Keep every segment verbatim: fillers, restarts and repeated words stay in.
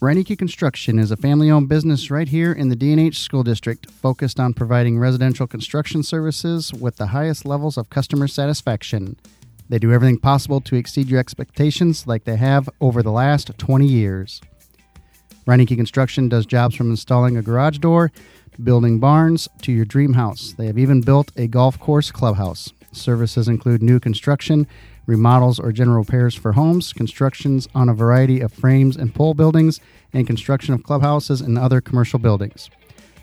Reineke Construction is a family-owned business right here in the D and H School District, focused on providing residential construction services with the highest levels of customer satisfaction. They do everything possible to exceed your expectations like they have over the last twenty years. Reineke Construction does jobs from installing a garage door, to building barns, to your dream house. They have even built a golf course clubhouse. Services include new construction, remodels, or general repairs for homes, constructions on a variety of frames and pole buildings, and construction of clubhouses and other commercial buildings.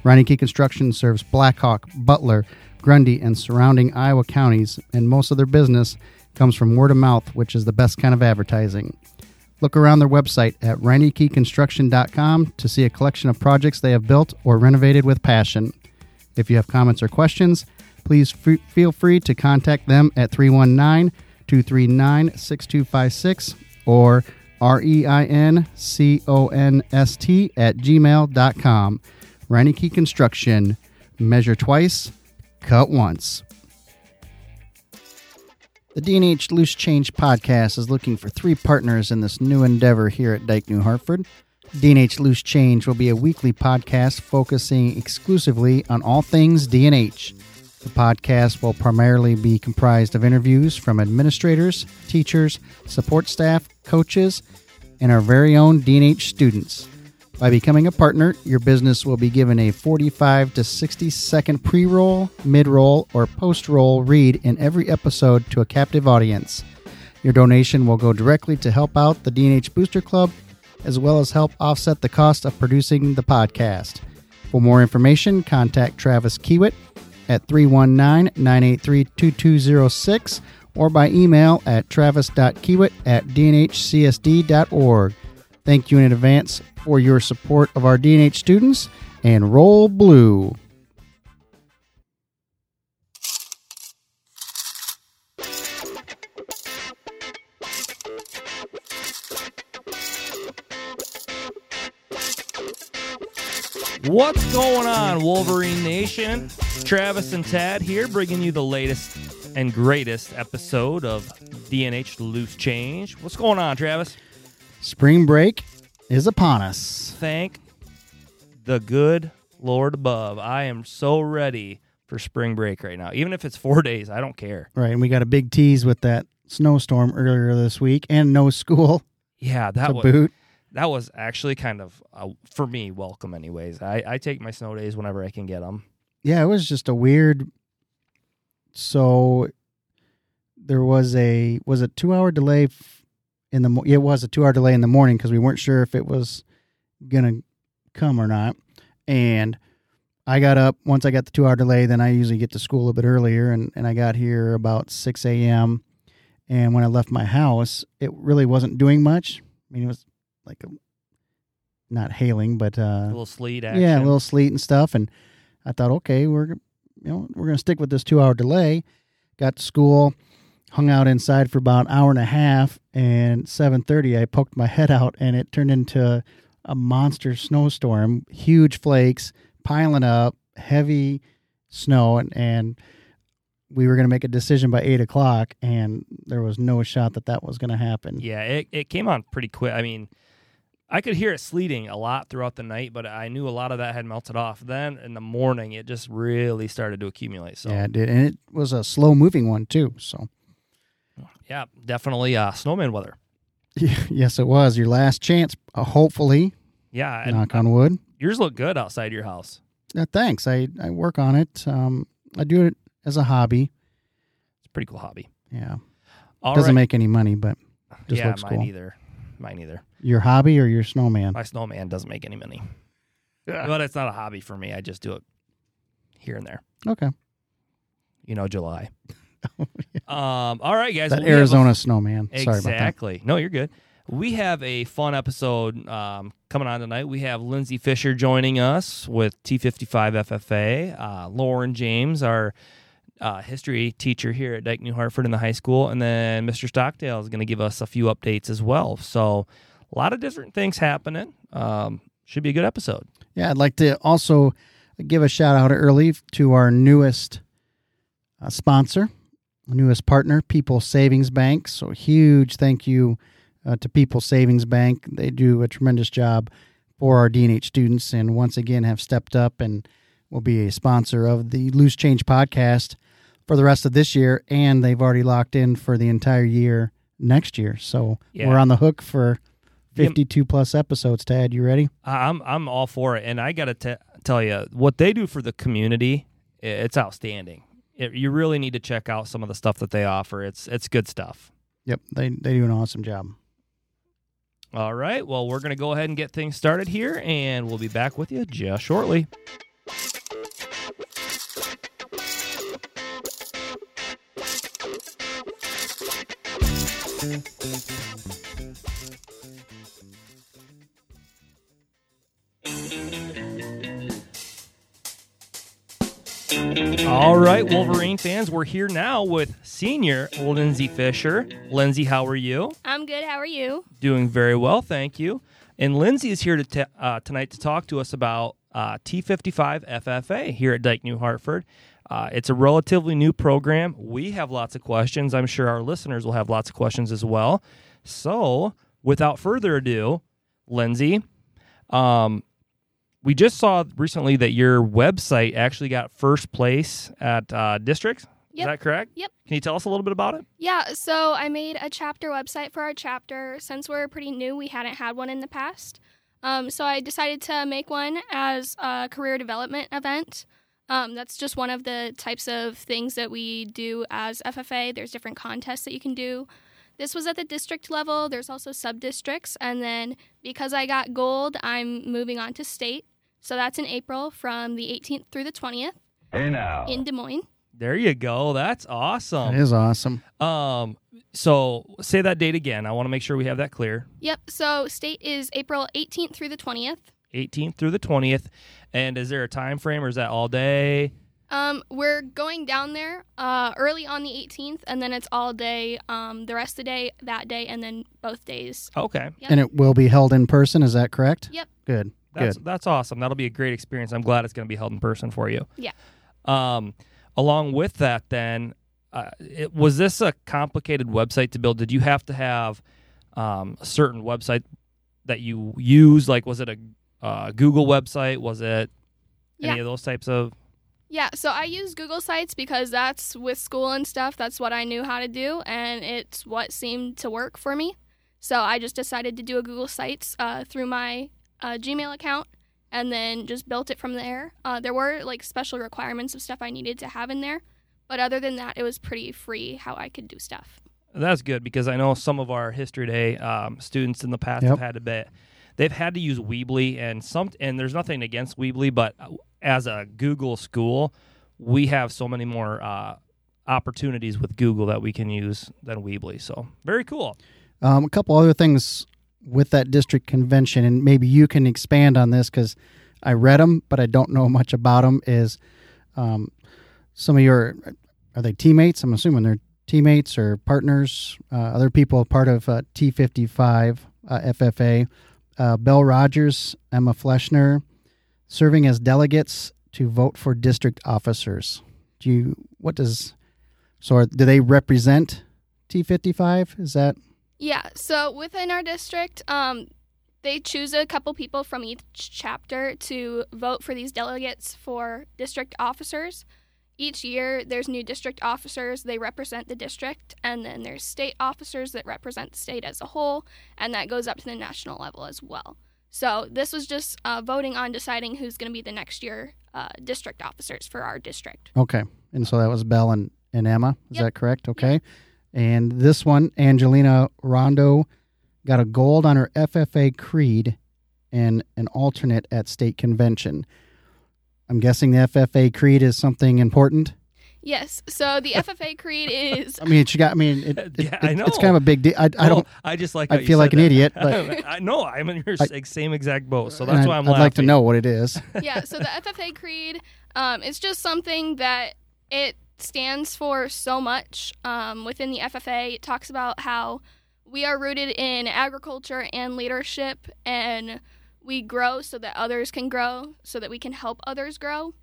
Reineke Construction serves Blackhawk, Butler, Grundy, and surrounding Iowa counties, and most of their business comes from word of mouth, which is the best kind of advertising. Look around their website at Reineke Construction dot com to see a collection of projects they have built or renovated with passion. If you have comments or questions, please f- feel free to contact them at three one nine, two three nine, six two five six or R E I N C O N S T at gmail dot com. Reineke Construction. Measure twice, cut once. The D and H Loose Change podcast is looking for three partners in this new endeavor here at Dyke New Hartford. D and H Loose Change will be a weekly podcast focusing exclusively on all things D and H. The podcast will primarily be comprised of interviews from administrators, teachers, support staff, coaches, and our very own D and H students. By becoming a partner, your business will be given a forty-five to sixty second pre-roll, mid-roll, or post-roll read in every episode to a captive audience. Your donation will go directly to help out the D and H Booster Club, as well as help offset the cost of producing the podcast. For more information, contact Travis Kiewit at three one nine, nine eight three, two two zero six or by email at travis.kiewit at dnhcsd.org. Thank you in advance for your support of our D and H students, and roll blue. What's going on, Wolverine Nation? Travis and Tad here, bringing you the latest and greatest episode of D and H Loose Change. What's going on, Travis? Spring break is upon us. Thank the good Lord above. I am so ready for spring break right now. Even if it's four days, I don't care. Right, and we got a big tease with that snowstorm earlier this week, and no school. Yeah, that was... boot. That was actually kind of, uh, for me, welcome anyways. I, I take my snow days whenever I can get them. Yeah, it was just a weird, so there was a, was a two-hour delay in the, it was a two-hour delay in the morning because we weren't sure if it was going to come or not. And I got up, once I got the two-hour delay, then I usually get to school a bit earlier, and, and I got here about six a.m. And when I left my house, it really wasn't doing much. I mean, it was like a, not hailing, but uh, a little sleet action. Yeah, a little sleet and stuff. And I thought, okay, we're you know we're gonna stick with this two hour delay. Got to school, hung out inside for about an hour and a half, and seven thirty I poked my head out, and it turned into a monster snowstorm. Huge flakes piling up, heavy snow, and, and we were going to make a decision by eight o'clock, and there was no shot that that was going to happen. Yeah, it it came on pretty quick. I mean, I could hear it sleeting a lot throughout the night, but I knew a lot of that had melted off. Then in the morning, it just really started to accumulate. So. Yeah, it did. And it was a slow-moving one, too. So, yeah, definitely uh, snowman weather. Yes, it was. Your last chance, uh, hopefully. Yeah. Knock and, on wood. Uh, yours look good outside your house. Uh, thanks. I, I work on it. Um, I do it as a hobby. It's a pretty cool hobby. Yeah. All doesn't right. make any money, but just yeah, looks cool. Yeah, mine either. Mine either. Your hobby or your snowman? My snowman doesn't make any money. Yeah. But it's not a hobby for me. I just do it here and there. Okay. You know, July. Oh, yeah. Um. All right, guys. That well, Arizona a... snowman. Exactly. Sorry about that. Exactly. No, you're good. We have a fun episode um, coming on tonight. We have Lindsey Fisher joining us with T fifty-five F F A. Uh, Lauren James, our Uh, history teacher here at Dyke New Hartford in the high school, and then Mister Stockdale is going to give us a few updates as well. So a lot of different things happening. Um, should be a good episode. Yeah, I'd like to also give a shout out early to our newest uh, sponsor, newest partner, People Savings Bank. So huge thank you uh, to People Savings Bank. They do a tremendous job for our D and H students, and once again have stepped up and will be a sponsor of the Loose Change podcast for the rest of this year, and they've already locked in for the entire year next year. So yeah. We're on the hook for fifty-two plus episodes. Tad, you ready? I'm I'm all for it, and I got to tell you, what they do for the community, it's outstanding. It, you really need to check out some of the stuff that they offer. It's it's good stuff. Yep, they they do an awesome job. All right, well, we're going to go ahead and get things started here, and we'll be back with you just shortly. All right, Wolverine fans, we're here now with senior Lindsey Fisher. Lindsey, how are you? I'm good. How are you? Doing very well, thank you. And Lindsey is here to t- uh, tonight to talk to us about uh, T fifty-five F F A here at Dyke New Hartford. Uh, it's a relatively new program. We have lots of questions. I'm sure our listeners will have lots of questions as well. So, without further ado, Lindsey, um, we just saw recently that your website actually got first place at uh, districts. Yep. Is that correct? Yep. Can you tell us a little bit about it? Yeah, so I made a chapter website for our chapter. Since we're pretty new, we hadn't had one in the past. Um, so I decided to make one as a career development event. Um, that's just one of the types of things that we do as F F A. There's different contests that you can do. This was at the district level. There's also sub-districts. And then because I got gold, I'm moving on to state. So that's in April from the eighteenth through the twentieth hey now. in Des Moines. There you go. That's awesome. It is awesome. Um, so say that date again. I want to make sure we have that clear. Yep. So state is April eighteenth through the twentieth. eighteenth through the twentieth. And is there a time frame or is that all day? Um, we're going down there uh, early on the eighteenth, and then it's all day, um, the rest of the day, that day, and then both days. Okay. Yep. And it will be held in person. Is that correct? Yep. Good. That's, that's awesome. That'll be a great experience. I'm glad it's going to be held in person for you. Yeah. Um, along with that, then, uh, it, was this a complicated website to build? Did you have to have um, a certain website that you use? Like, was it a uh, Google website? Was it any yeah. of those types of? Yeah. So I use Google Sites because that's with school and stuff. That's what I knew how to do, and it's what seemed to work for me. So I just decided to do a Google Sites uh, through my a Gmail account, and then just built it from there. Uh, there were like special requirements of stuff I needed to have in there, but other than that, it was pretty free how I could do stuff. That's good, because I know some of our History Day um, students in the past yep. have had to be, they've had to use Weebly, and some and there's nothing against Weebly, but as a Google school, we have so many more uh, opportunities with Google that we can use than Weebly. So very cool. Um, a couple other things with that district convention, and maybe you can expand on this because I read them, but I don't know much about them, is um, some of your, are they teammates? I'm assuming they're teammates or partners, uh, other people part of uh, T fifty-five uh, F F A. Uh, Belle Rogers, Emma Fleschner, serving as delegates to vote for district officers. Do you, what does, so are, do they represent T fifty-five? Is that? Yeah, so within our district, um, they choose a couple people from each chapter to vote for these delegates for district officers. Each year, there's new district officers. They represent the district, and then there's state officers that represent the state as a whole, and that goes up to the national level as well. So this was just uh, voting on deciding who's going to be the next year uh, district officers for our district. Okay, and so that was Belle and, and Emma. Is yep. that correct? Okay. Yep. And this one, Angelina Rondo, got a gold on her F F A creed and an alternate at state convention. I'm guessing the F F A creed is something important? Yes. So the F F A creed is... I mean, she got. I mean, it, it, yeah, it, I know. It's kind of a big deal. I, I well, don't... I just like I feel like that. An idiot, but... I, no, I'm in your I, same exact boat, so that's I, why I'm I'd laughing. I'd like to know what it is. Yeah, so the F F A creed, um, it's just something that it... stands for so much. Um, within the F F A, it talks about how we are rooted in agriculture and leadership, and we grow so that others can grow, so that we can help others grow.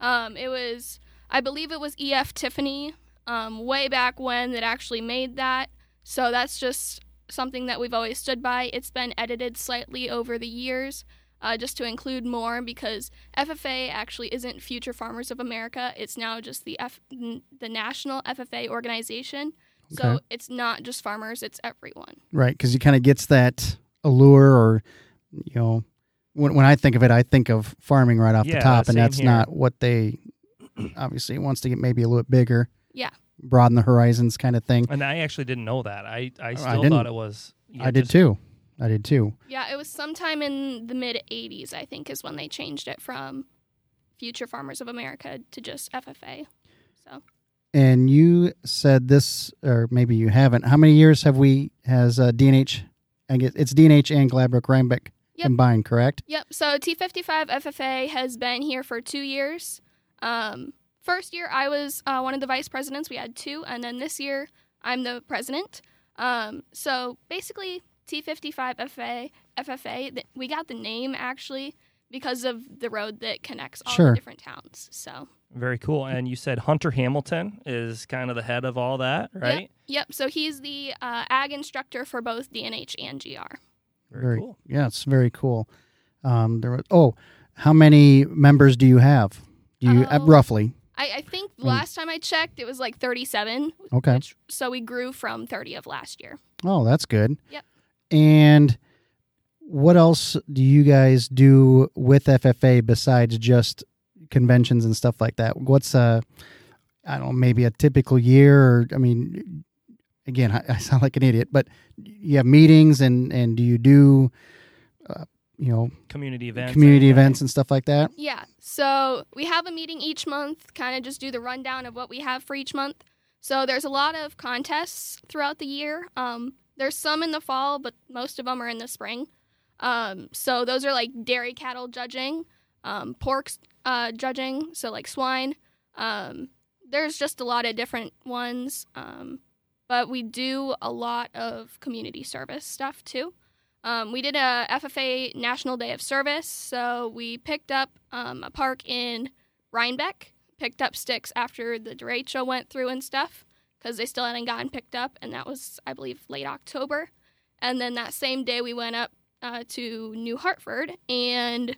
Um, it was, I believe it was E F Tiffany um, way back when that actually made that. So that's just something that we've always stood by. It's been edited slightly over the years uh, just to include more, because F F A actually isn't Future Farmers of America. It's now just the F- the National F F A organization. Okay. So it's not just farmers, it's everyone. Right, because it kind of gets that allure, or, you know, when when I think of it, I think of farming right off yeah, the top, and that's here. Not what they, obviously, it wants to get maybe a little bit bigger. Yeah. Broaden the horizons kind of thing. And I actually didn't know that. I, I still I thought it was. You know, I did just, too. I did too. Yeah, it was sometime in the mid-eighties, I think, is when they changed it from Future Farmers of America to just F F A. So. And you said this, or maybe you haven't. How many years have we, has uh, D and H, I guess it's D and H and Gladbrook-Rheinbeck yep. combined, correct? Yep. So T fifty-five F F A has been here for two years. Um, first year, I was uh, one of the vice presidents. We had two. And then this year, I'm the president. Um, so basically, T fifty-five F F A, F F A th- we got the name, actually, because of the road that connects all sure. the different towns. So very cool. And you said Hunter Hamilton is kind of the head of all that, right? Yep. yep. So he's the uh, ag instructor for both D and H and G R. Very, very cool. Yeah, it's very cool. Um, there was, oh, how many members do you have? Do you uh, roughly? I, I think last time I checked, it was like thirty-seven. Okay. Which, so we grew from thirty of last year. Oh, that's good. Yep. And what else do you guys do with F F A besides just conventions and stuff like that? What's a, I don't know, maybe a typical year? Or, I mean, again, I, I sound like an idiot, but you have meetings and, and do you do, uh, you know, community events, community events and stuff like that? Yeah. So we have a meeting each month, kind of just do the rundown of what we have for each month. So there's a lot of contests throughout the year. Um, there's some in the fall, but most of them are in the spring. Um, so those are like dairy cattle judging, um, pork uh, judging, so like swine. Um, there's just a lot of different ones, um, but we do a lot of community service stuff too. Um, we did a F F A National Day of Service, so we picked up um, a park in Rhinebeck, picked up sticks after the derecho went through and stuff, because they still hadn't gotten picked up, and that was, I believe, late October. And then that same day we went up uh, to New Hartford, and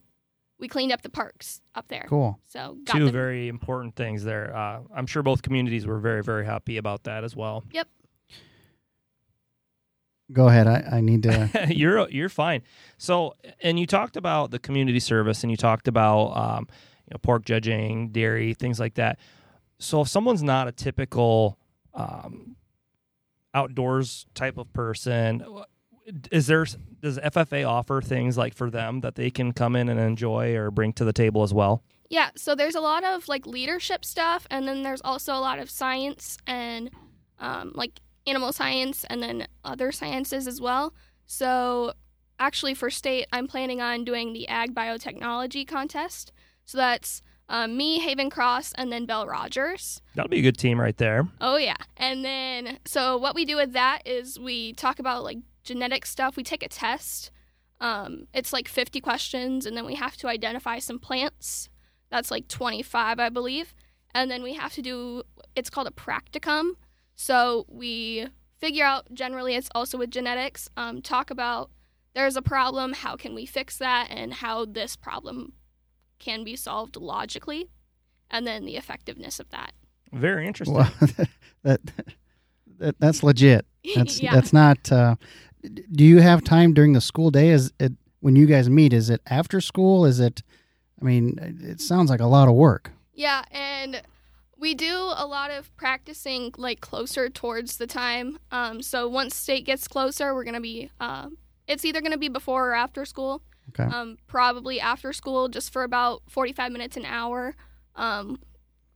we cleaned up the parks up there. Cool. So got Two them. very important things there. Uh, I'm sure both communities were very, very happy about that as well. Yep. Go ahead. I, I need to. you're you're fine. So, and you talked about the community service, and you talked about um, you know, pork judging, dairy, things like that. So, if someone's not a typical um, outdoors type of person, is there does F F A offer things like for them that they can come in and enjoy or bring to the table as well? Yeah. So there's a lot of like leadership stuff, and then there's also a lot of science and um, like. animal science, and then other sciences as well. So actually for state, I'm planning on doing the Ag Biotechnology Contest. So that's uh, me, Haven Cross, and then Belle Rogers. That'll be a good team right there. Oh, yeah. And then, so what we do with that is we talk about, like, genetic stuff. We take a test. Um, it's, like, fifty questions, and then we have to identify some plants. That's, like, twenty-five, I believe. And then we have to do, it's called a practicum. So we figure out, generally, it's also with genetics, um, talk about there's a problem, how can we fix that, and how this problem can be solved logically, and then the effectiveness of that. Very interesting. Well, that, that that's legit. That's yeah. that's not. Uh, do you have time during the school day? Is it when you guys meet? Is it after school? Is it? I mean, it sounds like a lot of work. Yeah, and. We do a lot of practicing, like, closer towards the time. Um, so once state gets closer, we're going to be uh, – it's either going to be before or after school. Okay. Um, probably after school, just for about forty-five minutes an hour, um,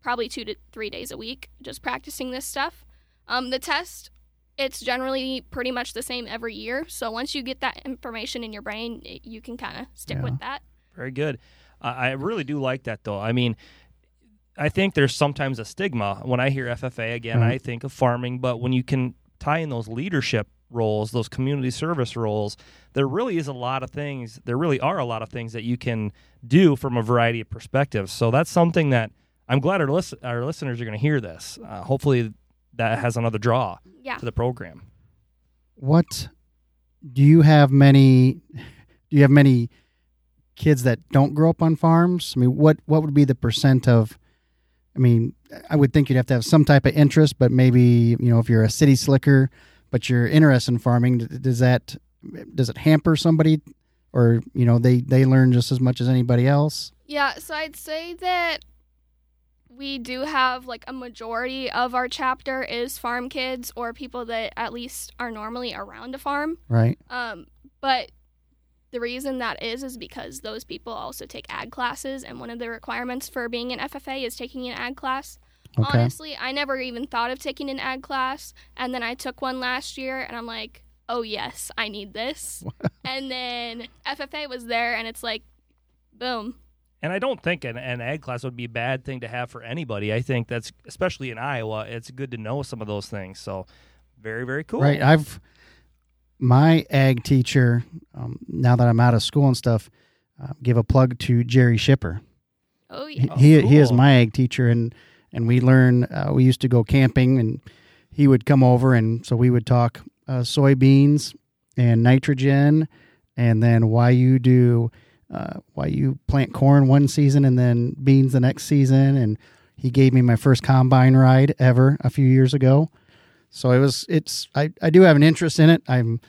probably two to three days a week, just practicing this stuff. Um, the test, it's generally pretty much the same every year. So once you get that information in your brain, it, you can kind of stick yeah. with that. Very good. Uh, I really do like that, though. I mean – I think there's sometimes a stigma. When I hear F F A, again, mm-hmm. I think of farming, but when you can tie in those leadership roles, those community service roles, there really is a lot of things, there really are a lot of things that you can do from a variety of perspectives. So that's something that I'm glad our, listen, our listeners are going to hear this. Uh, hopefully that has another draw yeah. to the program. What do you have many? Do you have many kids that don't grow up on farms? I mean, what what would be the percent of? I mean, I would think you'd have to have some type of interest, but maybe, you know, if you're a city slicker, but you're interested in farming, does that does it hamper somebody, or you know, they they learn just as much as anybody else? Yeah, so I'd say that we do have, like, a majority of our chapter is farm kids or people that at least are normally around a farm. Right. Um, but the reason that is is because those people also take ag classes, and one of the requirements for being an F F A is taking an ag class. Okay. Honestly, I never even thought of taking an ag class, and then I took one last year, and I'm like, oh, yes, I need this. And then F F A was there, and it's like, boom. And I don't think an, an ag class would be a bad thing to have for anybody. I think that's, especially in Iowa, it's good to know some of those things. So very, very cool. Right. I've my ag teacher, um, now that I'm out of school and stuff, uh, give a plug to Jerry Shipper. Oh, yeah. He, oh, he, cool. he is my ag teacher, and, and we learn, uh, we used to go camping, and he would come over, and so we would talk uh, soybeans and nitrogen, and then why you do... Uh, why you plant corn one season and then beans the next season. And he gave me my first combine ride ever a few years ago. So it was, it's, I, I do have an interest in it. I'm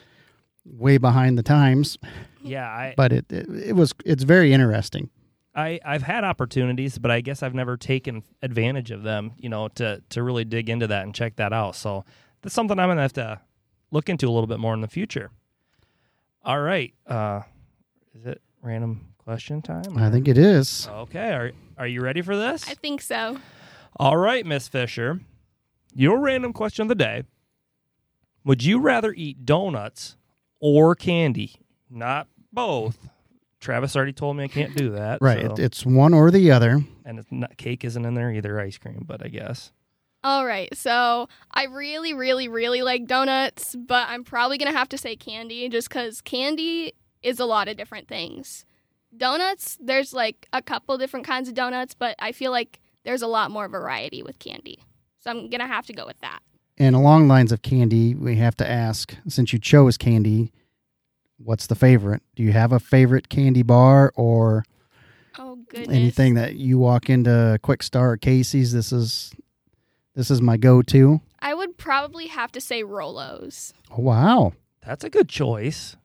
way behind the times. Yeah. I, but it, it, it was, it's very interesting. I, I've had opportunities, but I guess I've never taken advantage of them, you know, to, to really dig into that and check that out. So that's something I'm going to have to look into a little bit more in the future. All right. Uh, is it random question time? Or? I think it is. Okay. Are are you ready for this? I think so. All right, Miss Fisher. Your random question of the day. Would you rather eat donuts or candy? Not both. Travis already told me I can't do that. Right. So. It, it's one or the other. And it's not, cake isn't in there either, ice cream, but I guess. All right. So I really, really, really like donuts, but I'm probably going to have to say candy just because candy is a lot of different things. Donuts, there's like a couple different kinds of donuts, but I feel like there's a lot more variety with candy. So I'm going to have to go with that. And along lines of candy, we have to ask, since you chose candy, what's the favorite? Do you have a favorite candy bar or oh, goodness. anything that you walk into Kwik Star or Casey's? This is this is my go-to. I would probably have to say Rolo's. Oh, wow. That's a good choice.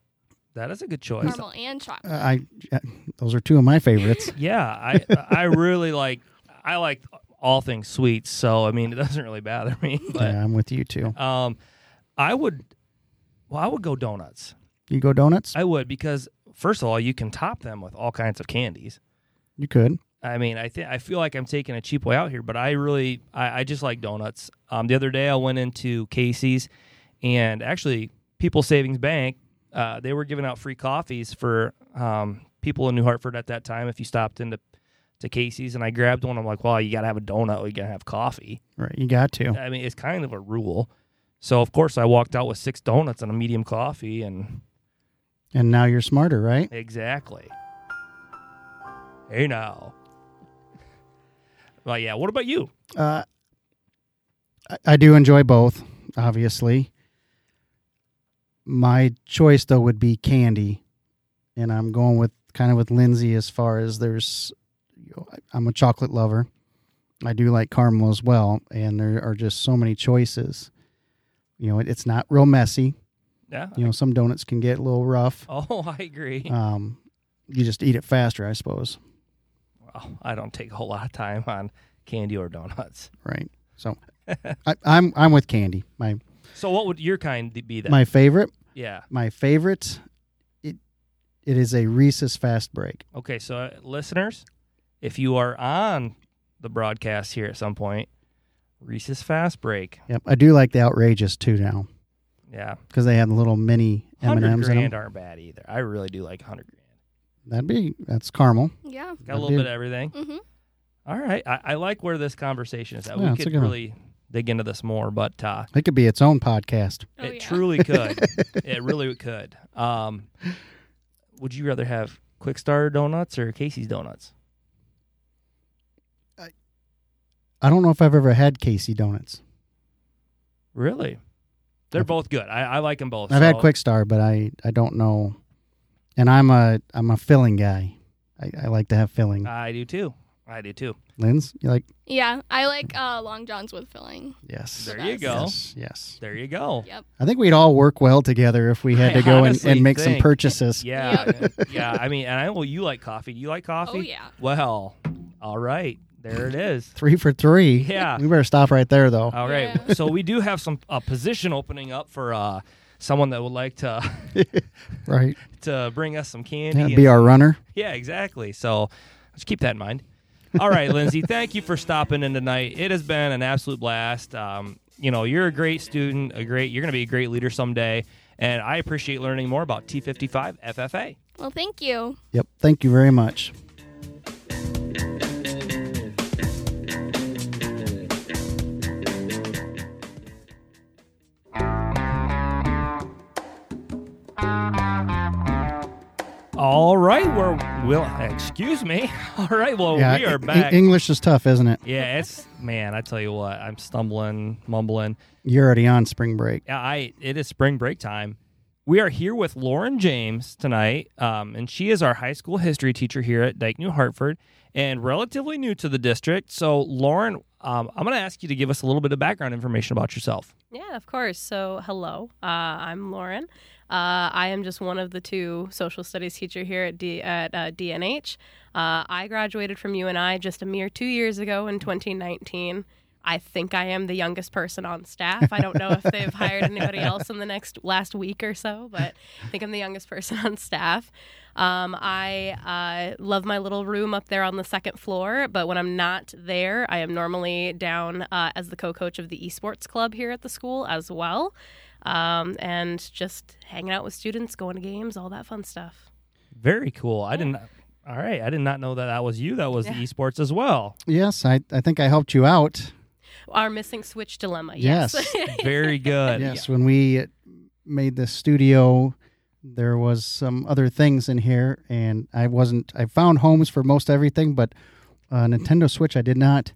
That is a good choice. Caramel and chocolate. Uh, I, uh, those are two of my favorites. Yeah, I I really like I like all things sweets, so I mean it doesn't really bother me. But, yeah, I'm with you too. Um, I would, well, I would go donuts. You go donuts? I would, because first of all, you can top them with all kinds of candies. You could. I mean, I think I feel like I'm taking a cheap way out here, but I really I, I just like donuts. Um, the other day I went into Casey's, and actually People Savings Bank. Uh, they were giving out free coffees for um, people in New Hartford at that time if you stopped into to Casey's, and I grabbed one. I'm like, well, you got to have a donut or you got to have coffee. Right, you got to. I mean, it's kind of a rule. So, of course, I walked out with six donuts and a medium coffee. And and now you're smarter, right? Exactly. Hey, now. Well, yeah, what about you? Uh, I, I do enjoy both, obviously. My choice, though, would be candy, and I'm going with kind of with Lindsay as far as there's, you know, I'm a chocolate lover. I do like caramel as well, and there are just so many choices. You know, it, it's not real messy. Yeah. You know, some donuts can get a little rough. Oh, I agree. Um, you just eat it faster, I suppose. Well, I don't take a whole lot of time on candy or donuts. Right. So I, I'm I'm with candy. My So what would your kind be then? My favorite? Yeah. My favorite, it it is a Reese's Fast Break. Okay, so uh, listeners, if you are on the broadcast here at some point, Reese's Fast Break. Yep, I do like the outrageous too now. Yeah. Because they have the little mini M and M's in them. one hundred grand aren't bad either. I really do like one hundred grand. That'd be, that's caramel. Yeah. Got a little bit of everything. Mm-hmm. All right. I, I like where this conversation is at. Yeah, we could really... One. dig into this more, but... Uh, it could be its own podcast. Oh, it yeah. truly could. It really could. Um, would you rather have Kwik Star donuts or Casey's donuts? I, I don't know if I've ever had Casey donuts. Really? They're both good. I, I like them both. I've so. had Kwik Star, but I, I don't know. And I'm a I'm a filling guy. I, I like to have filling. I do too. I do too. Linz, you like? Yeah, I like uh, Long Johns with filling. Yes. There you go. Yes, yes. There you go. Yep. I think we'd all work well together if we had to go and, and make think. some purchases. Yeah. Yeah. yeah. I mean, and I well, you like coffee. Do you like coffee? Oh, yeah. Well, all right. There it is. Three for three. Yeah. We better stop right there, though. All right. Yeah. So we do have some a position opening up for uh, someone that would like to right to bring us some candy. Yeah, and be our runner. Yeah, exactly. So let's keep that in mind. All right, Lindsey, thank you for stopping in tonight. It has been an absolute blast. Um, you know, you're a great student, a great. You're going to be a great leader someday, and I appreciate learning more about T fifty-five F F A. Well, thank you. Yep, thank you very much. All right, we're we'll excuse me. All right, well yeah, we are back. English is tough, isn't it? Yeah, it's man. I tell you what, I'm stumbling, mumbling. You're already on spring break. Yeah, I. It is spring break time. We are here with Lauren James tonight, um, and she is our high school history teacher here at Dyke New Hartford, and relatively new to the district. So, Lauren, um, I'm going to ask you to give us a little bit of background information about yourself. Yeah, of course. So, hello, uh, I'm Lauren. Uh, I am just one of the two social studies teacher here at D- at uh, D N H. Uh, I graduated from U N I just a mere two years ago in twenty nineteen. I think I am the youngest person on staff. I don't know if they've hired anybody else in the next last week or so, but I think I'm the youngest person on staff. Um, I uh, love my little room up there on the second floor, but when I'm not there, I am normally down uh, as the co-coach of the esports club here at the school as well. Um, and just hanging out with students, going to games, all that fun stuff. Very cool. Yeah. I didn't. All right. I did not know that that was you. That was yeah. the esports as well. Yes. I, I think I helped you out. Our missing switch dilemma. Yes. yes. Very good. Yes. Yeah. When we made the studio, there was some other things in here and I wasn't, I found homes for most everything, but uh, Nintendo Switch, I did not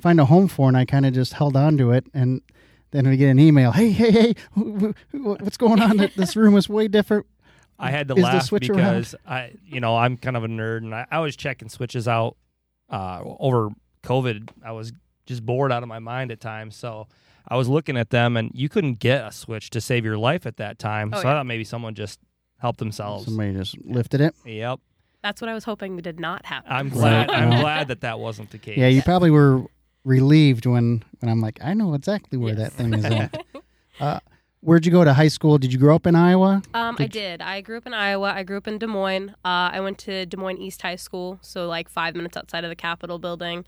find a home for, and I kind of just held on to it. And then we get an email. Hey, hey, hey! What's going on? This room is way different. I had to is laugh because around? I, you know, I'm kind of a nerd, and I, I was checking switches out uh, over COVID. I was just bored out of my mind at times, so I was looking at them, and you couldn't get a Switch to save your life at that time. Oh, so yeah. I thought maybe someone just helped themselves. Somebody just lifted it. Yep. That's what I was hoping did not happen. I'm glad. Right. I'm glad that that wasn't the case. Yeah, you probably were relieved when, when I'm like, I know exactly where yes. that thing is at. uh, where'd you go to high school? Did you grow up in Iowa? Um, did I did. You... I grew up in Iowa. I grew up in Des Moines. Uh, I went to Des Moines East High School, so like five minutes outside of the Capitol building.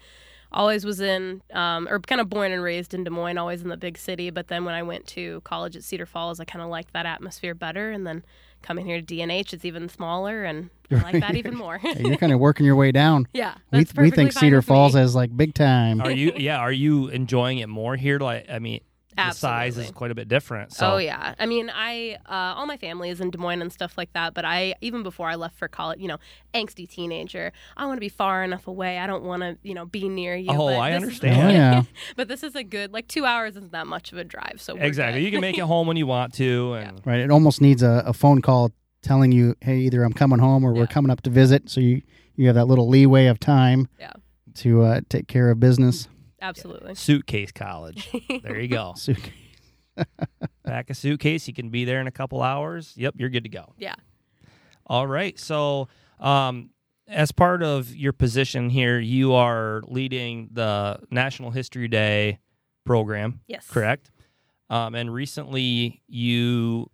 Always was in, um, or kind of born and raised in Des Moines, always in the big city. But then when I went to college at Cedar Falls, I kind of liked that atmosphere better. And then coming here to D and H, it's even smaller, and I like that even more. yeah, you're kind of working your way down. Yeah, that's we, we think Cedar Falls is like big time. Are you? Yeah, are you enjoying it more here? Like, I mean, the size is quite a bit different. So. Oh yeah, I mean, I uh, all my family is in Des Moines and stuff like that. But I even before I left for college, you know, angsty teenager, I want to be far enough away. I don't want to, you know, be near you. Oh, I understand. Is, yeah, but this is a good like two hours isn't that much of a drive. So exactly, you can make it home when you want to. And yeah. Right, it almost needs a, a phone call telling you, hey, either I'm coming home or yeah. we're coming up to visit. So you you have that little leeway of time yeah. to uh, take care of business. Absolutely. Yeah. Suitcase college. There you go. Suitcase. Pack a suitcase. You can be there in a couple hours. Yep, you're good to go. Yeah. All right. So um, as part of your position here, you are leading the National History Day program. Yes. Correct? Um, and recently you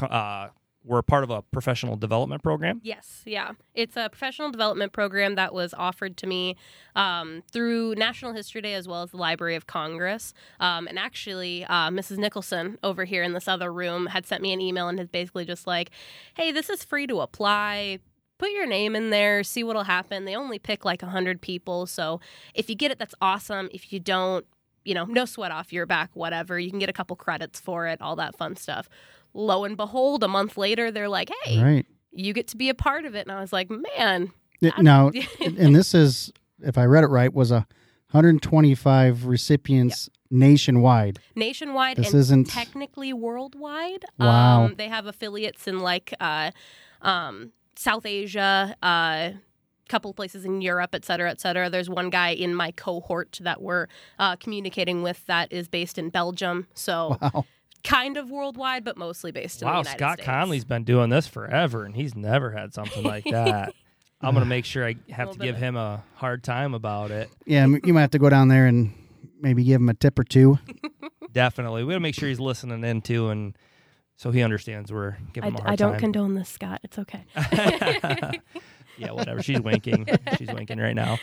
uh, were part of a professional development program? Yes, yeah. It's a professional development program that was offered to me um, through National History Day as well as the Library of Congress. Um, and actually, uh, Missus Nicholson over here in this other room had sent me an email and is basically just like, hey, this is free to apply. Put your name in there, see what'll happen. They only pick like one hundred people. So if you get it, that's awesome. If you don't, you know, no sweat off your back, whatever. You can get a couple credits for it, all that fun stuff. Lo and behold, a month later, they're like, hey, right. you get to be a part of it. And I was like, man. It, now, and this is, if I read it right, was a one hundred twenty-five recipients yep. nationwide. Nationwide this and isn't... technically worldwide. Wow. Um, they have affiliates in like uh, um, South Asia, a uh, couple places in Europe, et cetera, et cetera. There's one guy in my cohort that we're uh, communicating with that is based in Belgium. So. Wow. Kind of worldwide, but mostly based in wow, the United Scott States. Wow, Scott Conley's been doing this forever, and he's never had something like that. I'm going to make sure I have to give him a hard time about it. Yeah, you might have to go down there and maybe give him a tip or two. Definitely. We got to make sure he's listening in, too, and so he understands we're giving I, him a hard time. I don't time. condone this, Scott. It's okay. Yeah, whatever. She's winking. She's winking right now.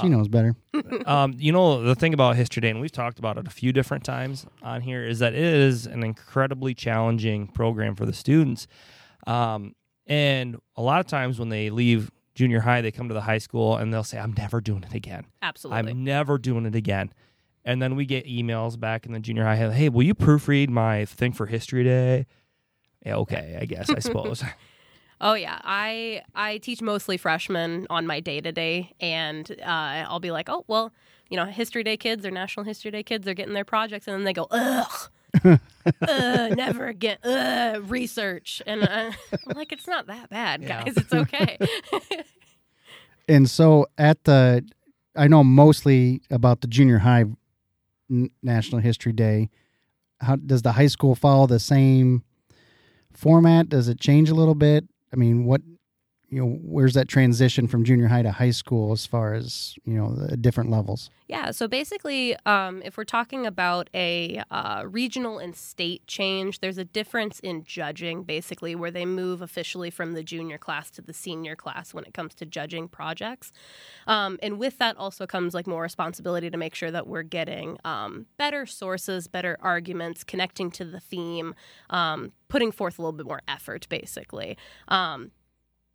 She knows better. Um, um, you know, the thing about History Day, and we've talked about it a few different times on here, is that it is an incredibly challenging program for the students. Um, and a lot of times when they leave junior high, they come to the high school, and they'll say, I'm never doing it again. Absolutely. I'm never doing it again. And then we get emails back in the junior high, hey, will you proofread my thing for History Day? Yeah, okay, I guess, I suppose. Oh, yeah. I I teach mostly freshmen on my day-to-day, and uh, I'll be like, oh, well, you know, History Day kids, they're National History Day kids, they're getting their projects, and then they go, ugh, uh, never again, uh, research. And uh, I'm like, it's not that bad, yeah. guys. It's okay. And so at the, I know mostly about the junior high n- National History Day. How does the high school follow the same format? Does it change a little bit? I mean, what, you know, where's that transition from junior high to high school as far as, you know, the different levels? Yeah. So basically, um, if we're talking about a uh, regional and state change, there's a difference in judging, basically, where they move officially from the junior class to the senior class when it comes to judging projects. Um, and with that also comes like more responsibility to make sure that we're getting um, better sources, better arguments, connecting to the theme, um, putting forth a little bit more effort, basically. Um,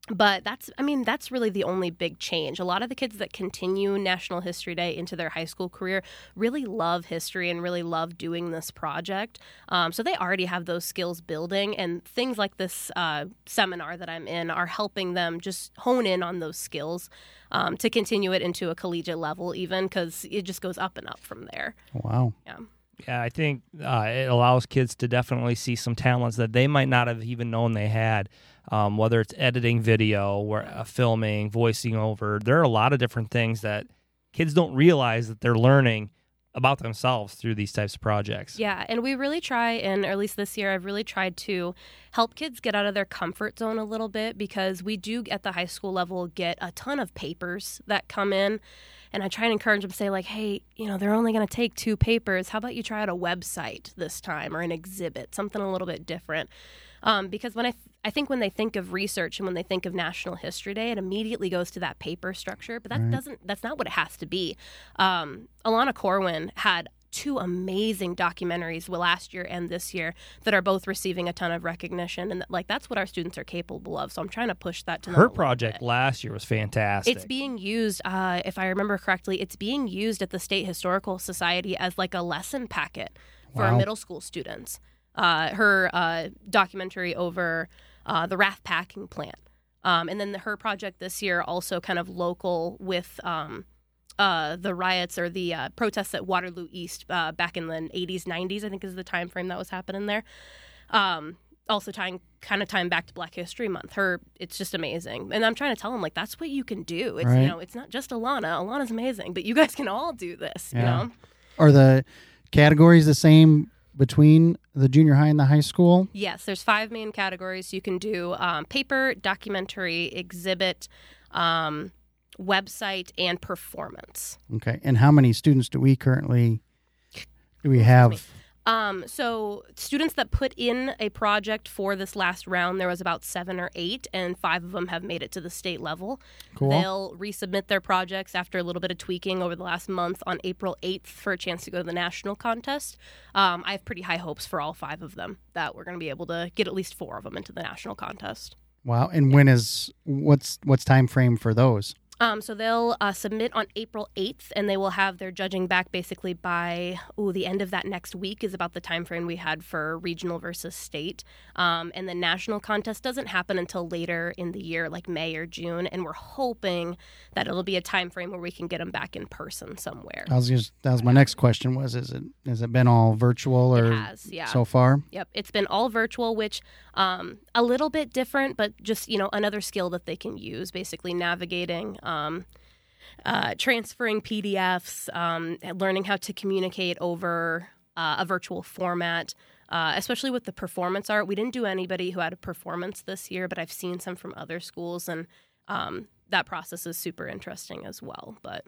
but that's, I mean, that's really the only big change. A lot of the kids that continue National History Day into their high school career really love history and really love doing this project. Um, so they already have those skills building, and things like this uh, seminar that I'm in are helping them just hone in on those skills um, to continue it into a collegiate level even, because it just goes up and up from there. Wow. Yeah. Yeah, I think uh, it allows kids to definitely see some talents that they might not have even known they had, um, whether it's editing video, or, uh, filming, voicing over. There are a lot of different things that kids don't realize that they're learning about themselves through these types of projects. Yeah, and we really try, and or at least this year, I've really tried to help kids get out of their comfort zone a little bit, because we do, at the high school level, get a ton of papers that come in. And I try and encourage them to say, like, hey, you know, they're only going to take two papers. How about you try out a website this time, or an exhibit, something a little bit different? Um, because when I th- I think when they think of research and when they think of National History Day, it immediately goes to that paper structure. But that right. doesn't that's not what it has to be. Um, Alana Corwin had two amazing documentaries last year and this year that are both receiving a ton of recognition, and like that's what our students are capable of. So I'm trying to push that to them. Her project last year was fantastic. It's being used, uh, if I remember correctly, it's being used at the State Historical Society as like a lesson packet for wow. middle school students. Uh, her uh, documentary over uh, the Rath Packing Plant, um, and then the, her project this year also kind of local with. Um, Uh, the riots or the uh, protests at Waterloo East uh, back in the eighties, nineties, I think is the time frame that was happening there. Um, also tying kind of tying back to Black History Month. Her, it's just amazing. And I'm trying to tell them, like, that's what you can do. It's, right. you know, it's not just Alana. Alana's amazing, but you guys can all do this, yeah. you know? Are the categories the same between the junior high and the high school? Yes, there's five main categories. You can do um, paper, documentary, exhibit, um, website, and performance. Okay. And how many students do we currently do we have? Um, so students that put in a project for this last round, there was about seven or eight, and five of them have made it to the state level. Cool. They'll resubmit their projects after a little bit of tweaking over the last month on April eighth for a chance to go to the national contest. Um, I have pretty high hopes for all five of them that we're going to be able to get at least four of them into the national contest. Wow. And yeah. when is, what's, what's time frame for those? Um, so they'll uh, submit on April eighth, and they will have their judging back basically by ooh, the end of that next week is about the time frame we had for regional versus state. Um, and the national contest doesn't happen until later in the year, like May or June, and we're hoping that it'll be a time frame where we can get them back in person somewhere. I was just, that was my next question was, is it has it been all virtual or it has, yeah. so far? Yep, it's been all virtual, which um, a little bit different, but just, you know, another skill that they can use, basically navigating Um, uh, transferring P D Fs, um, learning how to communicate over uh, a virtual format, uh, especially with the performance art. We didn't do anybody who had a performance this year, but I've seen some from other schools, and um, that process is super interesting as well. But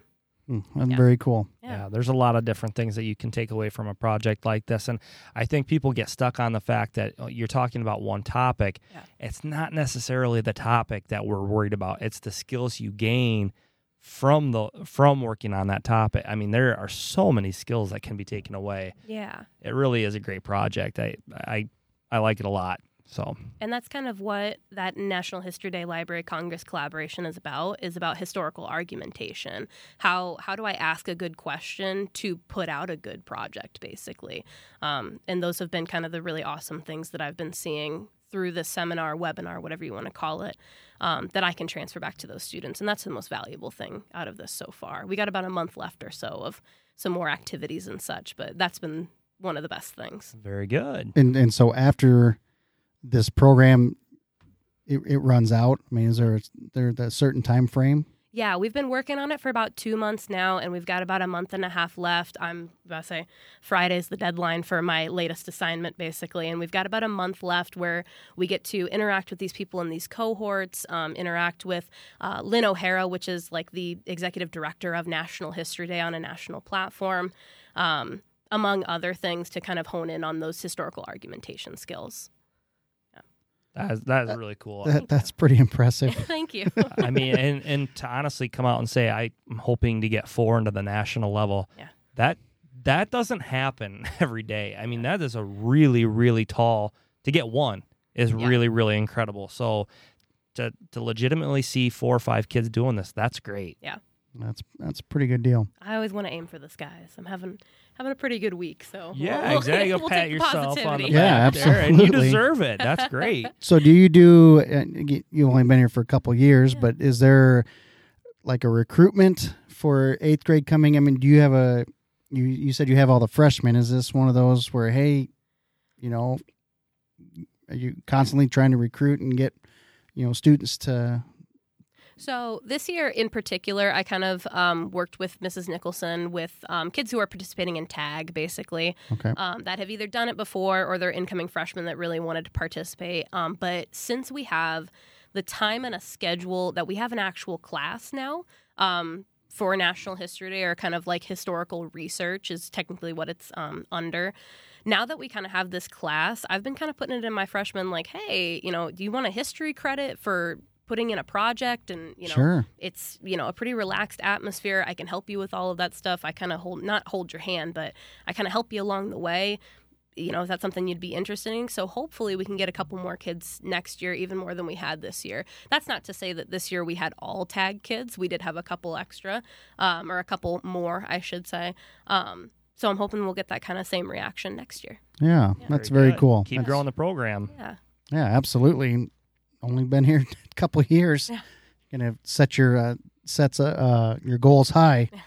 mm, that's yeah. very cool. Yeah. yeah, there's a lot of different things that you can take away from a project like this, and I think people get stuck on the fact that you're talking about one topic. Yeah. It's not necessarily the topic that we're worried about. It's the skills you gain from the from working on that topic. I mean, there are so many skills that can be taken away. Yeah, it really is a great project. I I I like it a lot. So, and that's kind of what that National History Day Library of Congress collaboration is about, is about historical argumentation. How how do I ask a good question to put out a good project, basically? Um, and those have been kind of the really awesome things that I've been seeing through the seminar, webinar, whatever you want to call it, um, that I can transfer back to those students. And that's the most valuable thing out of this so far. We got about a month left or so of some more activities and such, but that's been one of the best things. Very good. And and so after this program, it, it runs out. I mean, is there, is there a certain time frame? Yeah, we've been working on it for about two months now, and we've got about a month and a half left. I'm about to say Friday's the deadline for my latest assignment, basically, and we've got about a month left where we get to interact with these people in these cohorts, um, interact with uh, Lynn O'Hara, which is like the executive director of National History Day on a national platform, um, among other things, to kind of hone in on those historical argumentation skills. That is, that is that, really cool. That, that's pretty impressive. Thank you. I mean, and, and to honestly come out and say, I'm hoping to get four into the national level, yeah. that that doesn't happen every day. I mean, that is a really, really tall, to get one is yeah. really, really incredible. So to to legitimately see four or five kids doing this, that's great. Yeah. That's that's a pretty good deal. I always want to aim for the skies. I'm having having a pretty good week, so yeah, we'll, exactly. We'll, we'll pat yourself positivity. On the back. Yeah, absolutely. And you deserve it. That's great. So, do you do? You've only been here for a couple of years, yeah. but is there like a recruitment for eighth grade coming? I mean, do you have a? You you said you have all the freshmen. Is this one of those where, hey, you know, are you constantly trying to recruit and get, you know, students to? So this year in particular, I kind of um, worked with Missus Nicholson with um, kids who are participating in TAG, basically, okay. um, that have either done it before or they're incoming freshmen that really wanted to participate. Um, but since we have the time and a schedule that we have an actual class now um, for National History Day, or kind of like historical research is technically what it's um, under. Now that we kind of have this class, I've been kind of putting it in my freshmen like, hey, you know, do you want a history credit for putting in a project? And, you know, sure. it's, you know, a pretty relaxed atmosphere. I can help you with all of that stuff. I kind of hold, not hold your hand, but I kind of help you along the way. You know, if that's something you'd be interested in. So hopefully we can get a couple more kids next year, even more than we had this year. That's not to say that this year we had all TAG kids. We did have a couple extra, um, or a couple more, I should say. Um, so I'm hoping we'll get that kind of same reaction next year. Yeah, yeah. That's very, very cool. Keep growing the program. Yeah. Yeah, absolutely. Only been here a couple of years. Yeah. Gonna set your uh, sets uh, uh, your goals high. Yeah.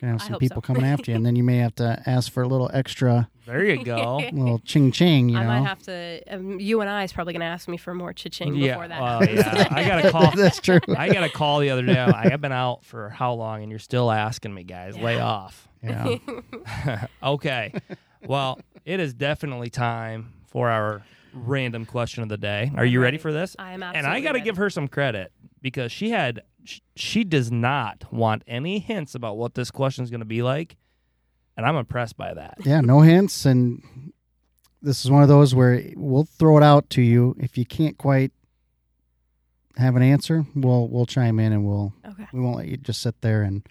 Gonna have some people so. coming after you, and then you may have to ask for a little extra. There you go, a little ching ching. You I know, I might have to. Um, U N I is probably gonna ask me for more cha-ching yeah. before that. Uh, yeah, I got a call. That's true. I got a call the other day. I have been out for how long, and you're still asking me, guys, yeah. lay off. Yeah. Okay. Well, it is definitely time for our random question of the day. Are you ready for this? I am absolutely. And I got to give her some credit because she had, sh- she does not want any hints about what this question is going to be like, and I'm impressed by that. Yeah, no hints, and this is one of those where we'll throw it out to you. If you can't quite have an answer, we'll we'll chime in and we'll okay. we won't let you just sit there and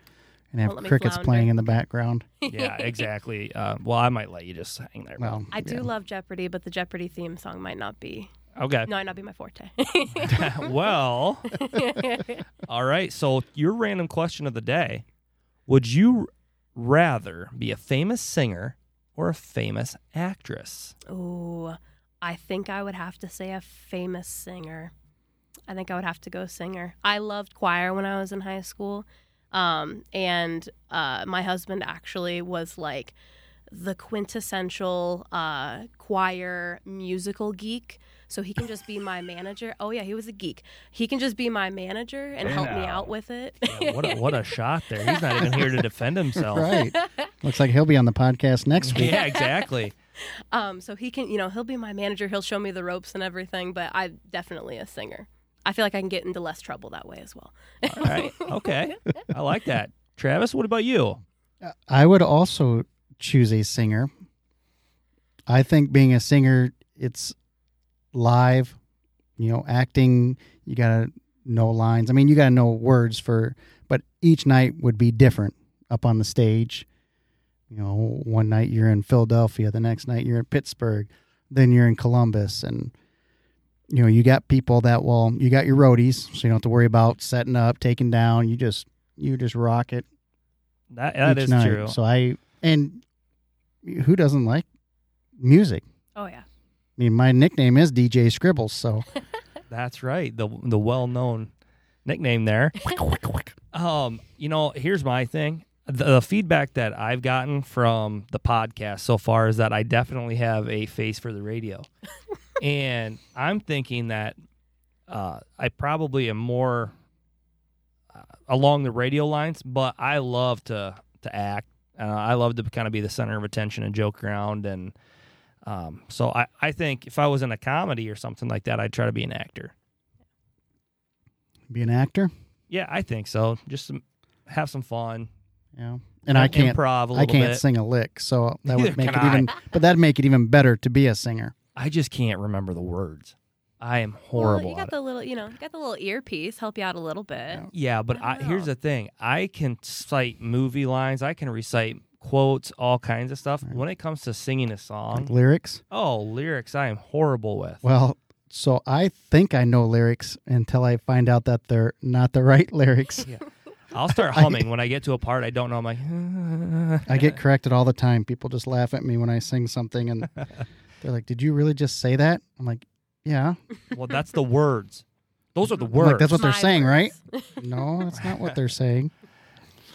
and have crickets flounder. Playing in the background. Yeah, exactly. Uh, well, I might let you just hang there. Well, I do yeah. love Jeopardy, but the Jeopardy theme song might not be. Okay. No, might not be my forte. Well, All right, so your random question of the day. Would you rather be a famous singer or a famous actress? Oh, I think I would have to say a famous singer. I think I would have to go singer. I loved choir when I was in high school. Um, and uh, my husband actually was like the quintessential uh, choir musical geek. So he can just be my manager. Oh, yeah, he was a geek. He can just be my manager and hey help now. me out with it. Yeah, what, a, what a shot there. He's not even here to defend himself. Right. Looks like he'll be on the podcast next week. Yeah, exactly. um, so he can, you know, he'll be my manager. He'll show me the ropes and everything, but I'm definitely a singer. I feel like I can get into less trouble that way as well. All right. Okay. I like that. Travis, what about you? Uh, I would also choose a singer. I think being a singer, it's live, you know, acting, you gotta know lines. I mean, you gotta know words for, but each night would be different up on the stage. You know, one night you're in Philadelphia, the next night you're in Pittsburgh, then you're in Columbus. And, you know, you got people that will, you got your roadies, so you don't have to worry about setting up, taking down. You just, you just rock it. That, that is night. true. So I, and who doesn't like music? Oh, yeah. I mean, my nickname is D J Scribbles, so that's right. The the well-known nickname there. um, you know, here's my thing. The, the feedback that I've gotten from the podcast so far is that I definitely have a face for the radio. And I'm thinking that uh, I probably am more uh, along the radio lines, but I love to, to act. Uh, I love to kind of be the center of attention and joke around and Um, so I, I think if I was in a comedy or something like that, I'd try to be an actor. Be an actor? Yeah, I think so. Just some, have some fun. Yeah, and I can't improv a little I can't bit. sing a lick, so that would make it I. even. But that'd make it even better to be a singer. I just can't remember the words. I am horrible. Well, you got at the it. little, you know, you got the little earpiece help you out a little bit. Yeah, yeah but I I, here's the thing: I can cite movie lines. I can recite quotes, all kinds of stuff. Right. When it comes to singing a song, like lyrics. Oh, lyrics! I am horrible with. Well, so I think I know lyrics until I find out that they're not the right lyrics. Yeah. I'll start humming I, when I get to a part I don't know. I'm like, I get corrected all the time. People just laugh at me when I sing something, and they're like, "Did you really just say that?" I'm like, "Yeah." Well, that's the words. Those are the words. Like, that's what My they're words. saying, right? No, that's not what they're saying.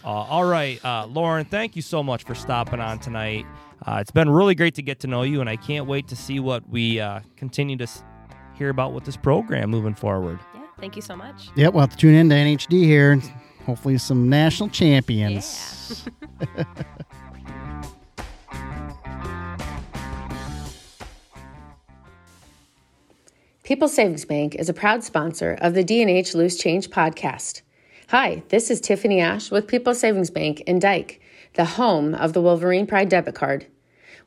Uh, all right, uh, Lauren, thank you so much for stopping on tonight. Uh, it's been really great to get to know you, and I can't wait to see what we uh, continue to s- hear about with this program moving forward. Yeah, thank you so much. Yeah, we'll have to tune in to N H D here, and hopefully some national champions. Yeah. People Savings Bank is a proud sponsor of the D and H Loose Change podcast. Hi, this is Tiffany Ash with People Savings Bank in Dyke, the home of the Wolverine Pride debit card.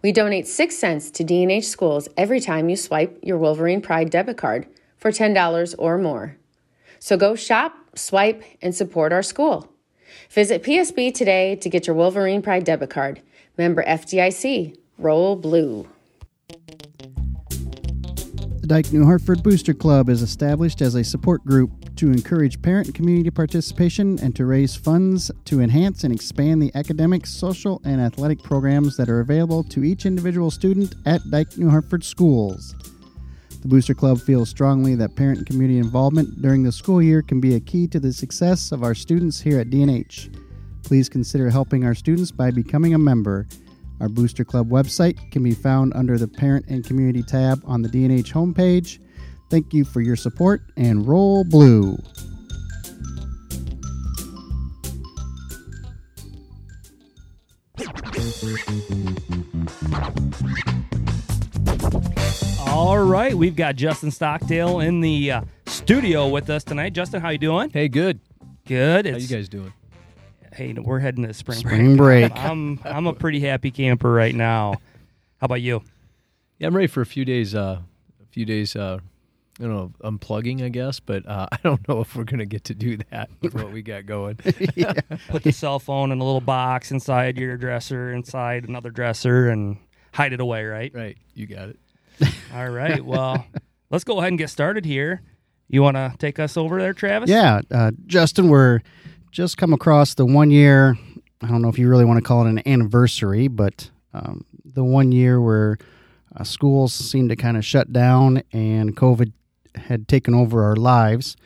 We donate six cents to D and H schools every time you swipe your Wolverine Pride debit card for ten dollars or more. So go shop, swipe, and support our school. Visit P S B today to get your Wolverine Pride debit card. Member F D I C, roll blue. The Dyke New Hartford Booster Club is established as a support group to encourage parent and community participation and to raise funds to enhance and expand the academic, social, and athletic programs that are available to each individual student at Dyke New Hartford schools. The Booster Club feels strongly that parent and community involvement during the school year can be a key to the success of our students here at D and H. Please consider helping our students by becoming a member. Our Booster Club website can be found under the Parent and Community tab on the D and H homepage. Thank you for your support, and roll blue. All right, we've got Justin Stockdale in the uh, studio with us tonight. Justin, how you doing? Hey, good. Good. It's, how you guys doing? Hey, we're heading to spring break. Spring break. break. I'm I'm a pretty happy camper right now. How about you? Yeah, I'm ready for a few days. Uh, a few days. Uh, I don't know, unplugging, I guess, but uh, I don't know if we're going to get to do that with what we got going. Yeah. Put the cell phone in a little box inside your dresser, inside another dresser, and hide it away, right? Right. You got it. All right. Well, let's go ahead and get started here. You want to take us over there, Travis? Yeah, uh, Justin, we're just come across the one year, I don't know if you really want to call it an anniversary, but um, the one year where uh, schools seemed to kind of shut down and COVID had taken over our lives.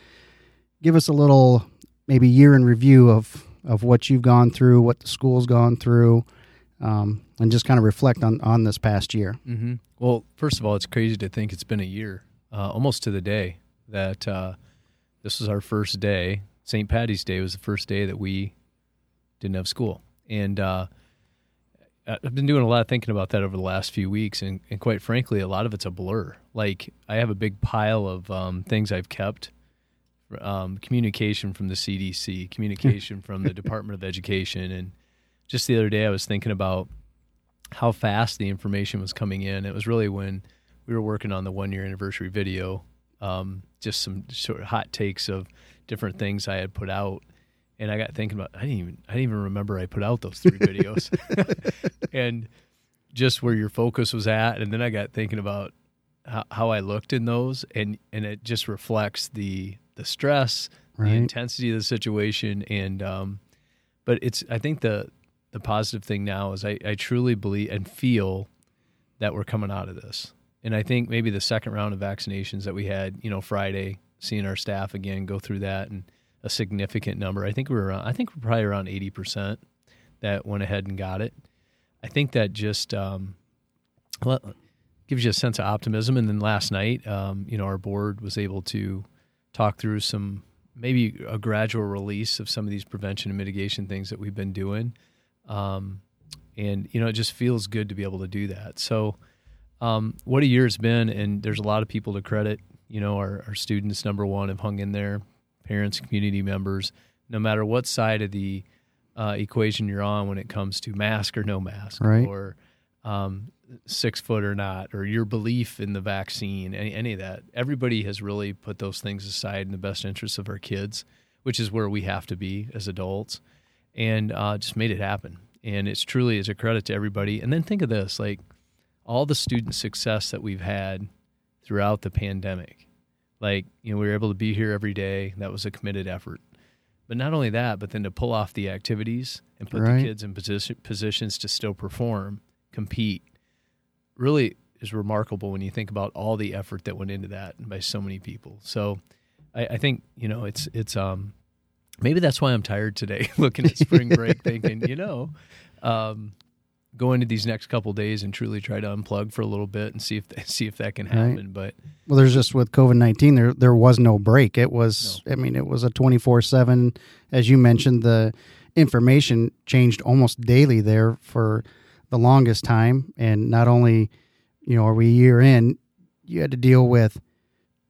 Give us a little maybe year in review of, of what you've gone through, what the school's gone through, um, and just kind of reflect on, on this past year. Mm-hmm. Well, first of all, it's crazy to think it's been a year, uh, almost to the day, that uh, this was our first day. Saint Patty's Day was the first day that we didn't have school. And uh, I've been doing a lot of thinking about that over the last few weeks, and, and quite frankly, a lot of it's a blur. Like, I have a big pile of um, things I've kept, um, communication from the C D C, communication from the Department of Education, and just the other day I was thinking about how fast the information was coming in. It was really when we were working on the one-year anniversary video, um, just some sort of hot takes of different things I had put out. And I got thinking about, I didn't even, I didn't even remember I put out those three videos and just where your focus was at. And then I got thinking about how, how I looked in those, and, and it just reflects the, the stress, right, the intensity of the situation. And, um, but it's, I think the, the positive thing now is I, I truly believe and feel that we're coming out of this. And I think maybe the second round of vaccinations that we had, you know, Friday, seeing our staff again go through that, and a significant number. I think we were around, I think we're probably around eighty percent that went ahead and got it. I think that just um, gives you a sense of optimism. And then last night, um, you know, our board was able to talk through some, maybe a gradual release of some of these prevention and mitigation things that we've been doing. Um, and, you know, it just feels good to be able to do that. So um, what a year it's been, and there's a lot of people to credit. You know, our, our students, number one, have hung in there. Parents, community members, no matter what side of the uh, equation you're on when it comes to mask or no mask, right, or um, six foot or not, or your belief in the vaccine, any, any of that. Everybody has really put those things aside in the best interests of our kids, which is where we have to be as adults, and uh, just made it happen. And it's truly is a credit to everybody. And then think of this, like all the student success that we've had throughout the pandemic. Like, you know, we were able to be here every day. That was a committed effort. But not only that, but then to pull off the activities and put right. the kids in position, positions to still perform, compete, really is remarkable when you think about all the effort that went into that by so many people. So I, I think, you know, it's it's um maybe that's why I'm tired today looking at spring break thinking, you know, um, go into these next couple of days and truly try to unplug for a little bit and see if see if that can happen. Right. But well, there's just with COVID nineteen, there there was no break. It was, no. I mean, it was a twenty-four seven, as you mentioned, the information changed almost daily there for the longest time. And not only, you know, are we a year in, you had to deal with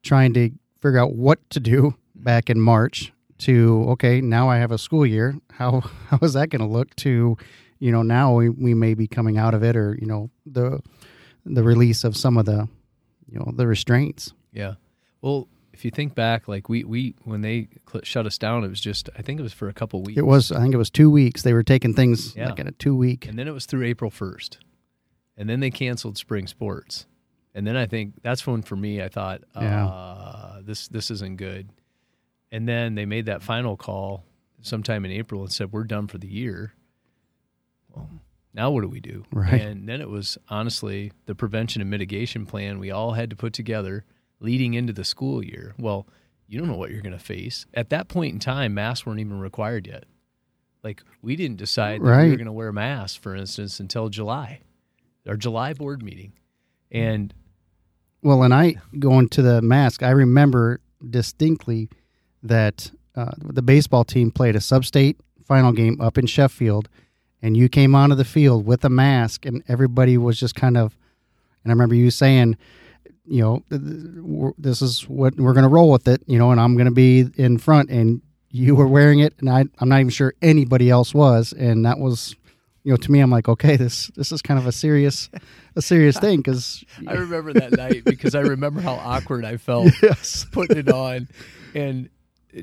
trying to figure out what to do back in March to, okay, now I have a school year. How how is that going to look to... You know, now we, we may be coming out of it, or, you know, the the release of some of the, you know, the restraints. Yeah. Well, if you think back, like we, we when they shut us down, it was just, I think it was for a couple weeks. It was, I think it was two weeks. They were taking things yeah. like in a two week. And then it was through April first. And then they canceled spring sports. And then I think that's when for me, I thought, uh, yeah. this, this isn't good. And then they made that final call sometime in April and said, we're done for the year. Now what do we do? Right. And then it was honestly the prevention and mitigation plan we all had to put together leading into the school year. Well, you don't know what you're going to face. At that point in time, masks weren't even required yet. Like we didn't decide that right. we were going to wear masks, for instance, until July, our July board meeting. And well, and I going to the mask, I remember distinctly that uh, the baseball team played a sub-state final game up in Sheffield. And you came onto the field with a mask, and everybody was just kind of, and I remember you saying, you know, this is what we're going to roll with it, you know, and I'm going to be in front, and you were wearing it, and I, I'm not even sure anybody else was, and that was, you know, to me, I'm like, okay, this this is kind of a serious, a serious thing, because I remember that night because I remember how awkward I felt yes. putting it on, and.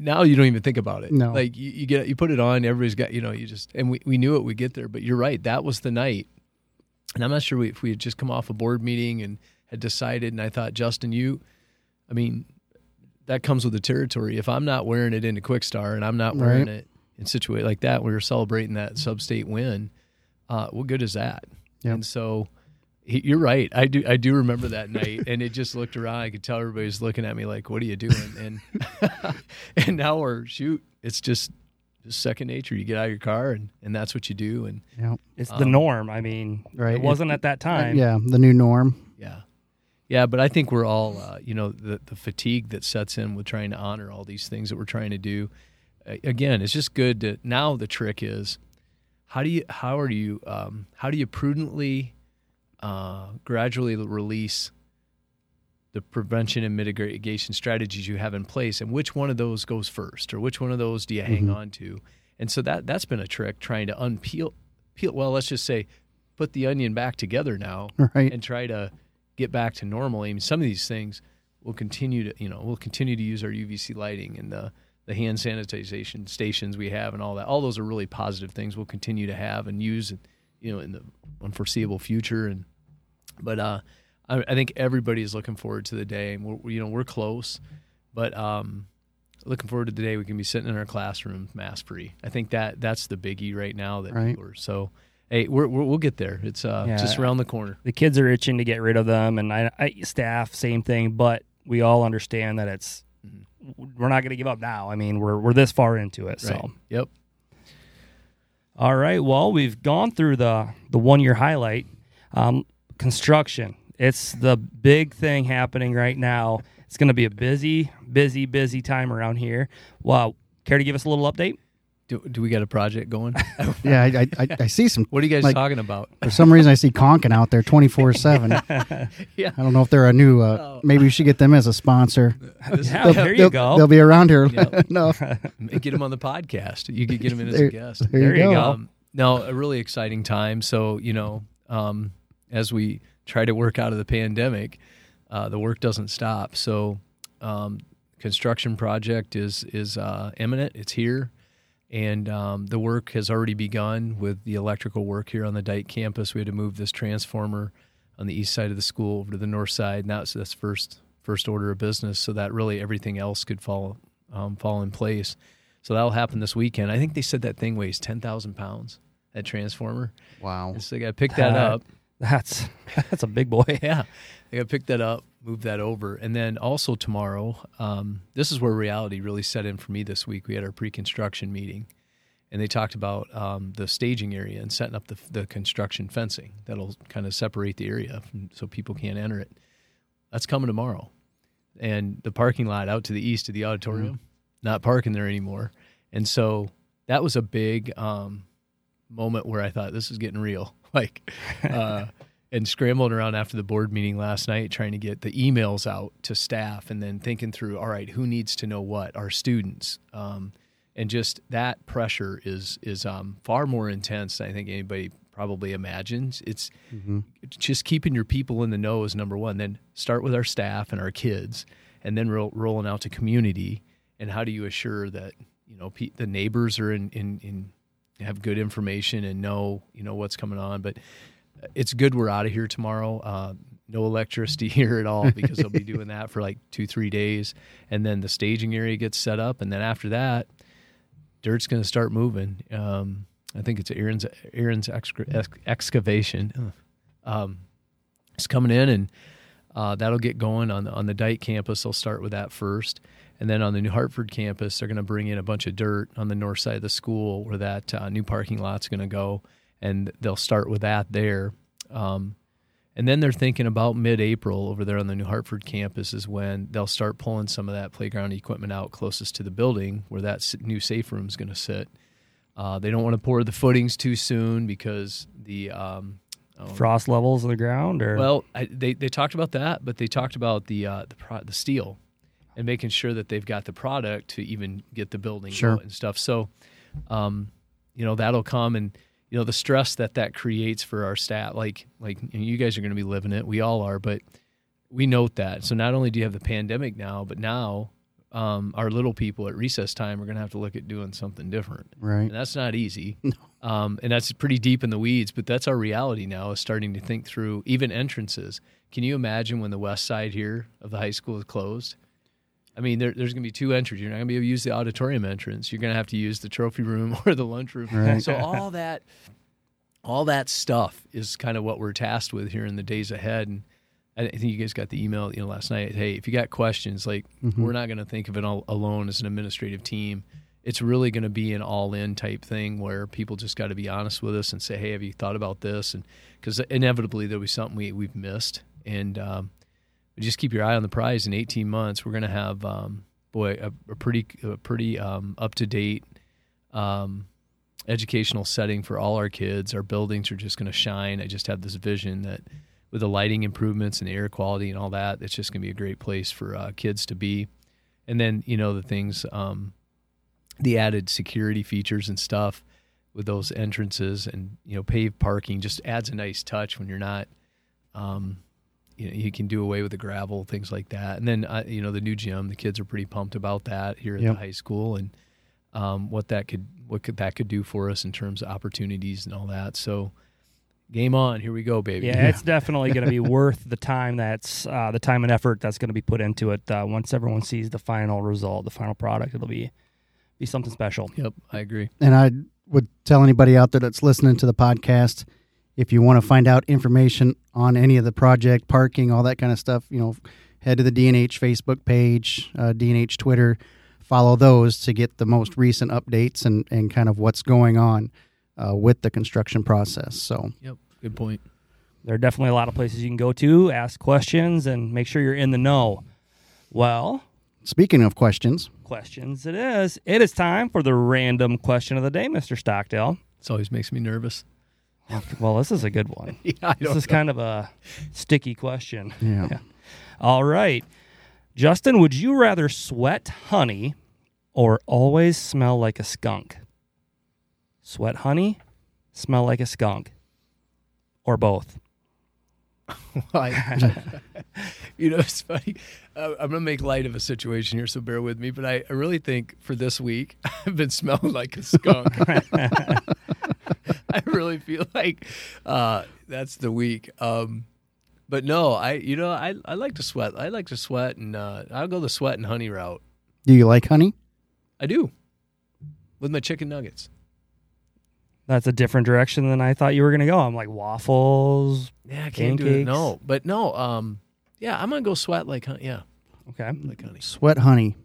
Now you don't even think about it. No. Like you, you get, you put it on, everybody's got, you know, you just, and we, we knew it would get there, but you're right. That was the night. And I'm not sure we, if we had just come off a board meeting and had decided, and I thought, Justin, you, I mean, that comes with the territory. If I'm not wearing it into Kwik Star and I'm not wearing right. it in Situate like that, we were celebrating that sub-state win. Uh, what good is that? Yep. And so he, you're right. I do I do remember that night, and it just looked around. I could tell everybody's looking at me like, what are you doing? And and now we're, shoot, it's just, just second nature. You get out of your car, and, and that's what you do. And yep. It's um, the norm. I mean, right. it wasn't it, at that time. Yeah, the new norm. Yeah. Yeah, but I think we're all, uh, you know, the, the fatigue that sets in with trying to honor all these things that we're trying to do. Uh, again, it's just good to, now the trick is, how do you how are you um, how do you prudently, uh, gradually release the prevention and mitigation strategies you have in place, and which one of those goes first, or which one of those do you mm-hmm. hang on to? And so that that's been a trick, trying to unpeel, peel, well, let's just say, put the onion back together now, right. and try to get back to normal. I mean, some of these things will continue to, you know, we'll continue to use our U V C lighting and the the hand sanitization stations we have and all that. All those are really positive things we'll continue to have and use, you know, in the unforeseeable future. And but uh, I, I think everybody is looking forward to the day. And we're, you know, we're close, but um, looking forward to the day we can be sitting in our classroom mask free. I think that that's the biggie right now that right. people are so. Hey, we're, we're, we'll get there. It's uh, yeah. just around the corner. The kids are itching to get rid of them, and I, I staff, same thing. But we all understand that it's we're not going to give up now. I mean, we're we're this far into it. Right. So yep. All right. Well, we've gone through the the one year highlight. Um, construction. It's the big thing happening right now. It's going to be a busy, busy, busy time around here. Wow. Care to give us a little update? Do, do we got a project going? yeah, I, I I see some. What are you guys like, talking about? For some reason, I see Konkin out there twenty-four seven. Yeah. I don't know if they're a new, uh, maybe we should get them as a sponsor. Yeah, they'll, there you they'll, go. They'll be around here. Yep. No. Get them on the podcast. You could get them in as there, a guest. There, there you go. go. Um, no, a really exciting time. So, you know, um, as we try to work out of the pandemic, uh, the work doesn't stop. So um, construction project is, is uh, imminent. It's here. And um, the work has already begun with the electrical work here on the Dyke campus. We had to move this transformer on the east side of the school over to the north side. Now it's that's first first order of business, so that really everything else could fall um, fall in place. So that'll happen this weekend. I think they said that thing weighs ten thousand pounds. That transformer. Wow! And so they got to pick that, that up. That's that's a big boy. Yeah, they got to pick that up, move that over, and then also tomorrow. Um, this is where reality really set in for me this week. We had our pre-construction meeting, and they talked about um, the staging area and setting up the, the construction fencing that'll kind of separate the area from, so people can't enter it. That's coming tomorrow, and the parking lot out to the east of the auditorium, mm-hmm. not parking there anymore. And so that was a big um, moment where I thought this is getting real, like. Uh, And scrambling around after the board meeting last night, trying to get the emails out to staff, and then thinking through, all right, who needs to know what? Our students, um, and just that pressure is is um, far more intense than I think anybody probably imagines. It's mm-hmm. just keeping your people in the know is number one. Then start with our staff and our kids, and then ro- rolling out to community. And how do you assure that you know pe- the neighbors are in, in in have good information and know you know what's coming on, but. It's good we're out of here tomorrow. Uh, no electricity here at all because they'll be doing that for like two, three days. And then the staging area gets set up. And then after that, dirt's going to start moving. Um, I think it's Aaron's, Aaron's exca- ex- excavation. Um, it's coming in, and uh, that'll get going on the, on the Dyke campus. They'll start with that first. And then on the New Hartford campus, they're going to bring in a bunch of dirt on the north side of the school where that uh, new parking lot's going to go. And they'll start with that there. Um, and then they're thinking about mid-April over there on the New Hartford campus is when they'll start pulling some of that playground equipment out closest to the building where that new safe room is going to sit. Uh, they don't want to pour the footings too soon because the... Um, Frost know. levels of the ground? Or Well, I, they, they talked about that, but they talked about the uh, the, pro- the steel and making sure that they've got the product to even get the building sure. out and stuff. So, um, you know, that'll come and... You know, the stress that that creates for our staff, like like you know, you guys are going to be living it. We all are, but we note that. So not only do you have the pandemic now, but now um, our little people at recess time are going to have to look at doing something different. Right. And that's not easy. um, and that's pretty deep in the weeds, but that's our reality now is starting to think through even entrances. Can you imagine when the west side here of the high school is closed? I mean, there, there's going to be two entries. You're not going to be able to use the auditorium entrance. You're going to have to use the trophy room or the lunch room. Right. So all that, all that stuff is kind of what we're tasked with here in the days ahead. And I think you guys got the email, you know, last night. Hey, if you got questions, like mm-hmm. we're not going to think of it all alone as an administrative team. It's really going to be an all-in type thing where people just got to be honest with us and say, hey, have you thought about this? And because inevitably there'll be something we we've missed. And um, just keep your eye on the prize. In eighteen months, we're going to have, um, boy, a, a pretty, a pretty um, up-to-date um, educational setting for all our kids. Our buildings are just going to shine. I just have this vision that with the lighting improvements and the air quality and all that, it's just going to be a great place for uh, kids to be. And then, you know, the things, um, the added security features and stuff with those entrances and, you know, paved parking just adds a nice touch when you're not, um, you know, you can do away with the gravel, things like that. And then, uh, you know, the new gym, the kids are pretty pumped about that here at yep. the high school and um, what that could, what could that could do for us in terms of opportunities and all that. So game on, here we go, baby. Yeah, yeah. It's definitely going to be worth the time that's, uh, the time and effort that's going to be put into it. Uh, once everyone sees the final result, the final product, it'll be, be something special. Yep, I agree. And I would tell anybody out there that's listening to the podcast, if you want to find out information on any of the project, parking, all that kind of stuff, you know, head to the D and H Facebook page, uh, D and H Twitter, follow those to get the most recent updates and, and kind of what's going on uh, with the construction process. So, yep, good point. There are definitely a lot of places you can go to, ask questions, and make sure you're in the know. Well, speaking of questions. Questions it is. It is time for the random question of the day, Mister Stockdale. This always makes me nervous. Well, this is a good one. yeah, this is know. kind of a sticky question. Yeah. yeah. All right. Justin, would you rather sweat honey or always smell like a skunk? Sweat honey, smell like a skunk, or both? You know, it's funny. Uh, I'm going to make light of a situation here, so bear with me. But I, I really think for this week, I've been smelling like a skunk. I really feel like uh, that's the week. Um, but no, I you know I, I like to sweat. I like to sweat, and uh, I'll go the sweat and honey route. Do you like honey? I do. With my chicken nuggets. That's a different direction than I thought you were going to go. I'm like waffles, yeah, I can't pancakes. do it. No, but no, um, yeah, I'm going to go sweat like honey. Yeah, okay, like honey, sweat honey.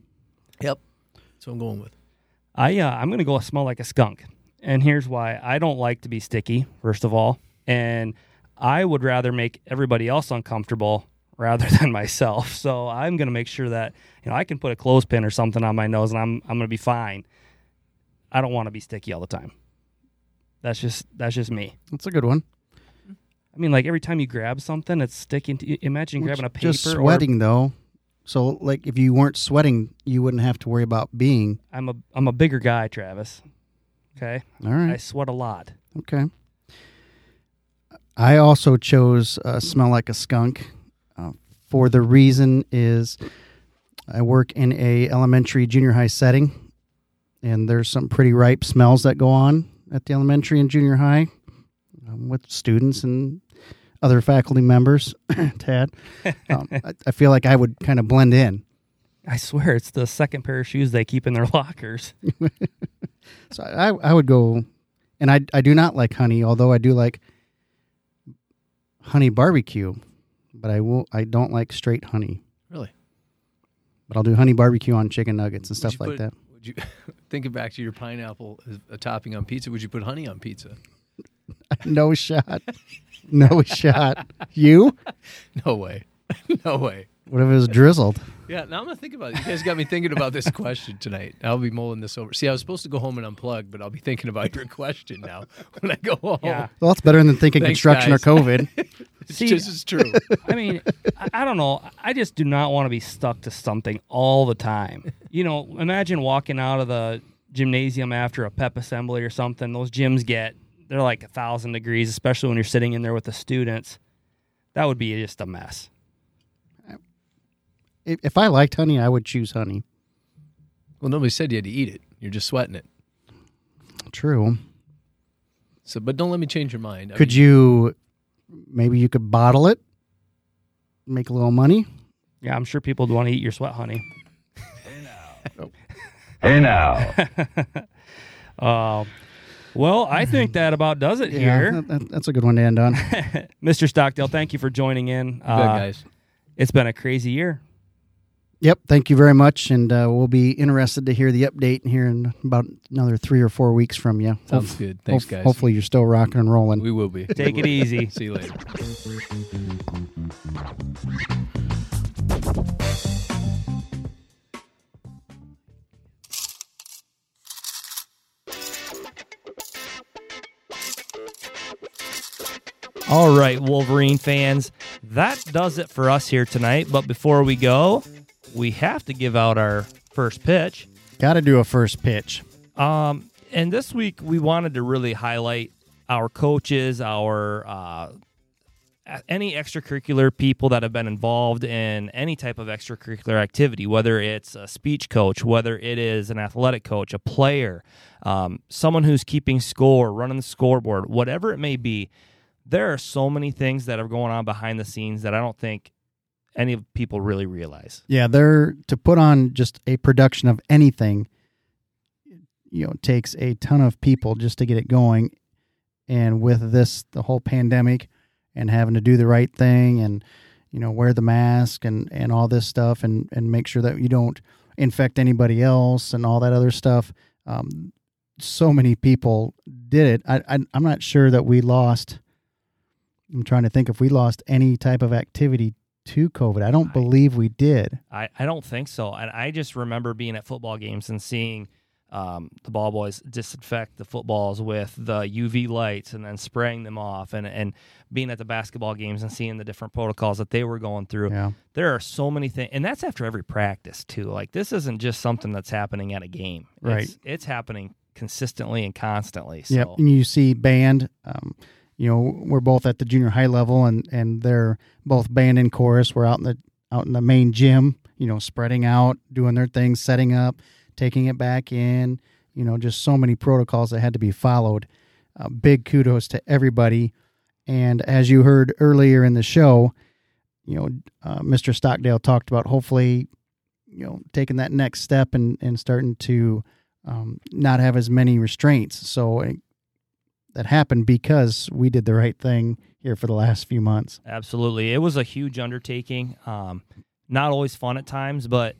Yep, that's what I'm going with. I uh, I'm going to go smell like a skunk. And here's why. I don't like to be sticky, first of all, and I would rather make everybody else uncomfortable rather than myself. So I'm going to make sure that, you know, I can put a clothespin or something on my nose and I'm I'm going to be fine. I don't want to be sticky all the time. That's just that's just me. That's a good one. I mean, like every time you grab something, it's sticking to you. Imagine well, grabbing a paper. Just sweating or, though. So like if you weren't sweating, you wouldn't have to worry about being. I'm a I'm a bigger guy, Travis. Okay. All right. I sweat a lot. Okay. I also chose uh, smell like a skunk. Uh, for the reason is I work in a elementary junior high setting, and there's some pretty ripe smells that go on at the elementary and junior high um, with students and other faculty members. Tad, um, I, I feel like I would kind of blend in. I swear it's the second pair of shoes they keep in their lockers. So I, I would go, and I, I do not like honey, although I do like honey barbecue, but I will I don't like straight honey. Really? But I'll do honey barbecue on chicken nuggets and stuff like put, that. Would you thinking back to your pineapple as a topping on pizza? Would you put honey on pizza? No shot, no shot. You? No way, no way. What if it was drizzled? Yeah, now I'm going to think about it. You guys got me thinking about this question tonight. I'll be mulling this over. See, I was supposed to go home and unplug, but I'll be thinking about your question now when I go home. Yeah. Well, that's better than thinking Thanks, construction guys. Or COVID. It's See, just as true. I mean, I, I don't know. I just do not want to be stuck to something all the time. You know, imagine walking out of the gymnasium after a pep assembly or something. Those gyms get, they're like one thousand degrees, especially when you're sitting in there with the students. That would be just a mess. If I liked honey, I would choose honey. Well, nobody said you had to eat it. You're just sweating it. True. So, but don't let me change your mind. Could I mean, you, maybe you could bottle it, make a little money? Yeah, I'm sure people would want to eat your sweat honey. Nope. Hey now. um, well, I think that about does it yeah, here. That, that's a good one to end on. Mister Stockdale, thank you for joining in. Uh, good, guys. It's been a crazy year. Yep, thank you very much, and uh, we'll be interested to hear the update here in about another three or four weeks from you. Sounds Ho- good. Thanks, ho- guys. Hopefully you're still rocking and rolling. We will be. Take it easy. See you later. All right, Wolverine fans, that does it for us here tonight, but before we go... we have to give out our first pitch. Got to do a first pitch. Um, and this week we wanted to really highlight our coaches, our uh, any extracurricular people that have been involved in any type of extracurricular activity, whether it's a speech coach, whether it is an athletic coach, a player, um, someone who's keeping score, running the scoreboard, whatever it may be. There are so many things that are going on behind the scenes that I don't think any people really realize. Yeah, they're to put on just a production of anything, you know, takes a ton of people just to get it going. And with this, the whole pandemic and having to do the right thing and, you know, wear the mask and, and all this stuff and, and make sure that you don't infect anybody else and all that other stuff. Um, so many people did it. I, I, I'm not sure that we lost, I'm trying to think if we lost any type of activity to COVID. I don't believe I, we did. I, I don't think so. And I just remember being at football games and seeing um, the ball boys disinfect the footballs with the U V lights and then spraying them off, and, and being at the basketball games and seeing the different protocols that they were going through. Yeah. There are so many things. And that's after every practice, too. Like, this isn't just something that's happening at a game. Right. It's, it's happening consistently and constantly. So. Yep. And you see band... Um, you know, we're both at the junior high level, and, and they're both band and chorus. We're out in the out in the main gym, you know, spreading out, doing their things, setting up, taking it back in. You know, just so many protocols that had to be followed. Uh, big kudos to everybody. And as you heard earlier in the show, you know, uh, Mister Stockdale talked about hopefully, you know, taking that next step and, and starting to um, not have as many restraints. So it, that happened because we did the right thing here for the last few months. Absolutely. It was a huge undertaking. Um, not always fun at times, but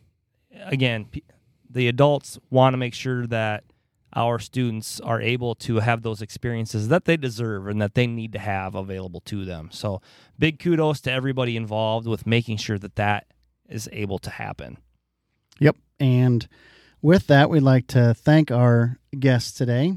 again, p- the adults want to make sure that our students are able to have those experiences that they deserve and that they need to have available to them. So big kudos to everybody involved with making sure that that is able to happen. Yep. And with that, we'd like to thank our guests today.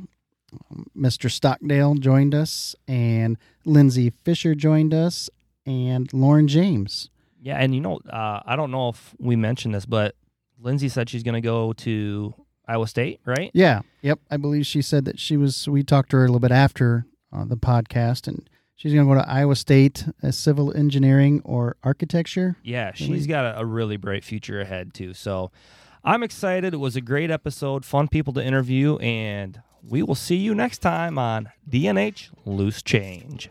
Mister Stockdale joined us, and Lindsey Fisher joined us, and Lauren James. Yeah, and you know, uh, I don't know if we mentioned this, but Lindsey said she's going to go to Iowa State, right? Yeah, yep. I believe she said that she was, we talked to her a little bit after uh, the podcast, and she's going to go to Iowa State as civil engineering or architecture. Yeah, she's got a, a really bright future ahead, too. So I'm excited. It was a great episode, fun people to interview, and... we will see you next time on D and H Loose Change.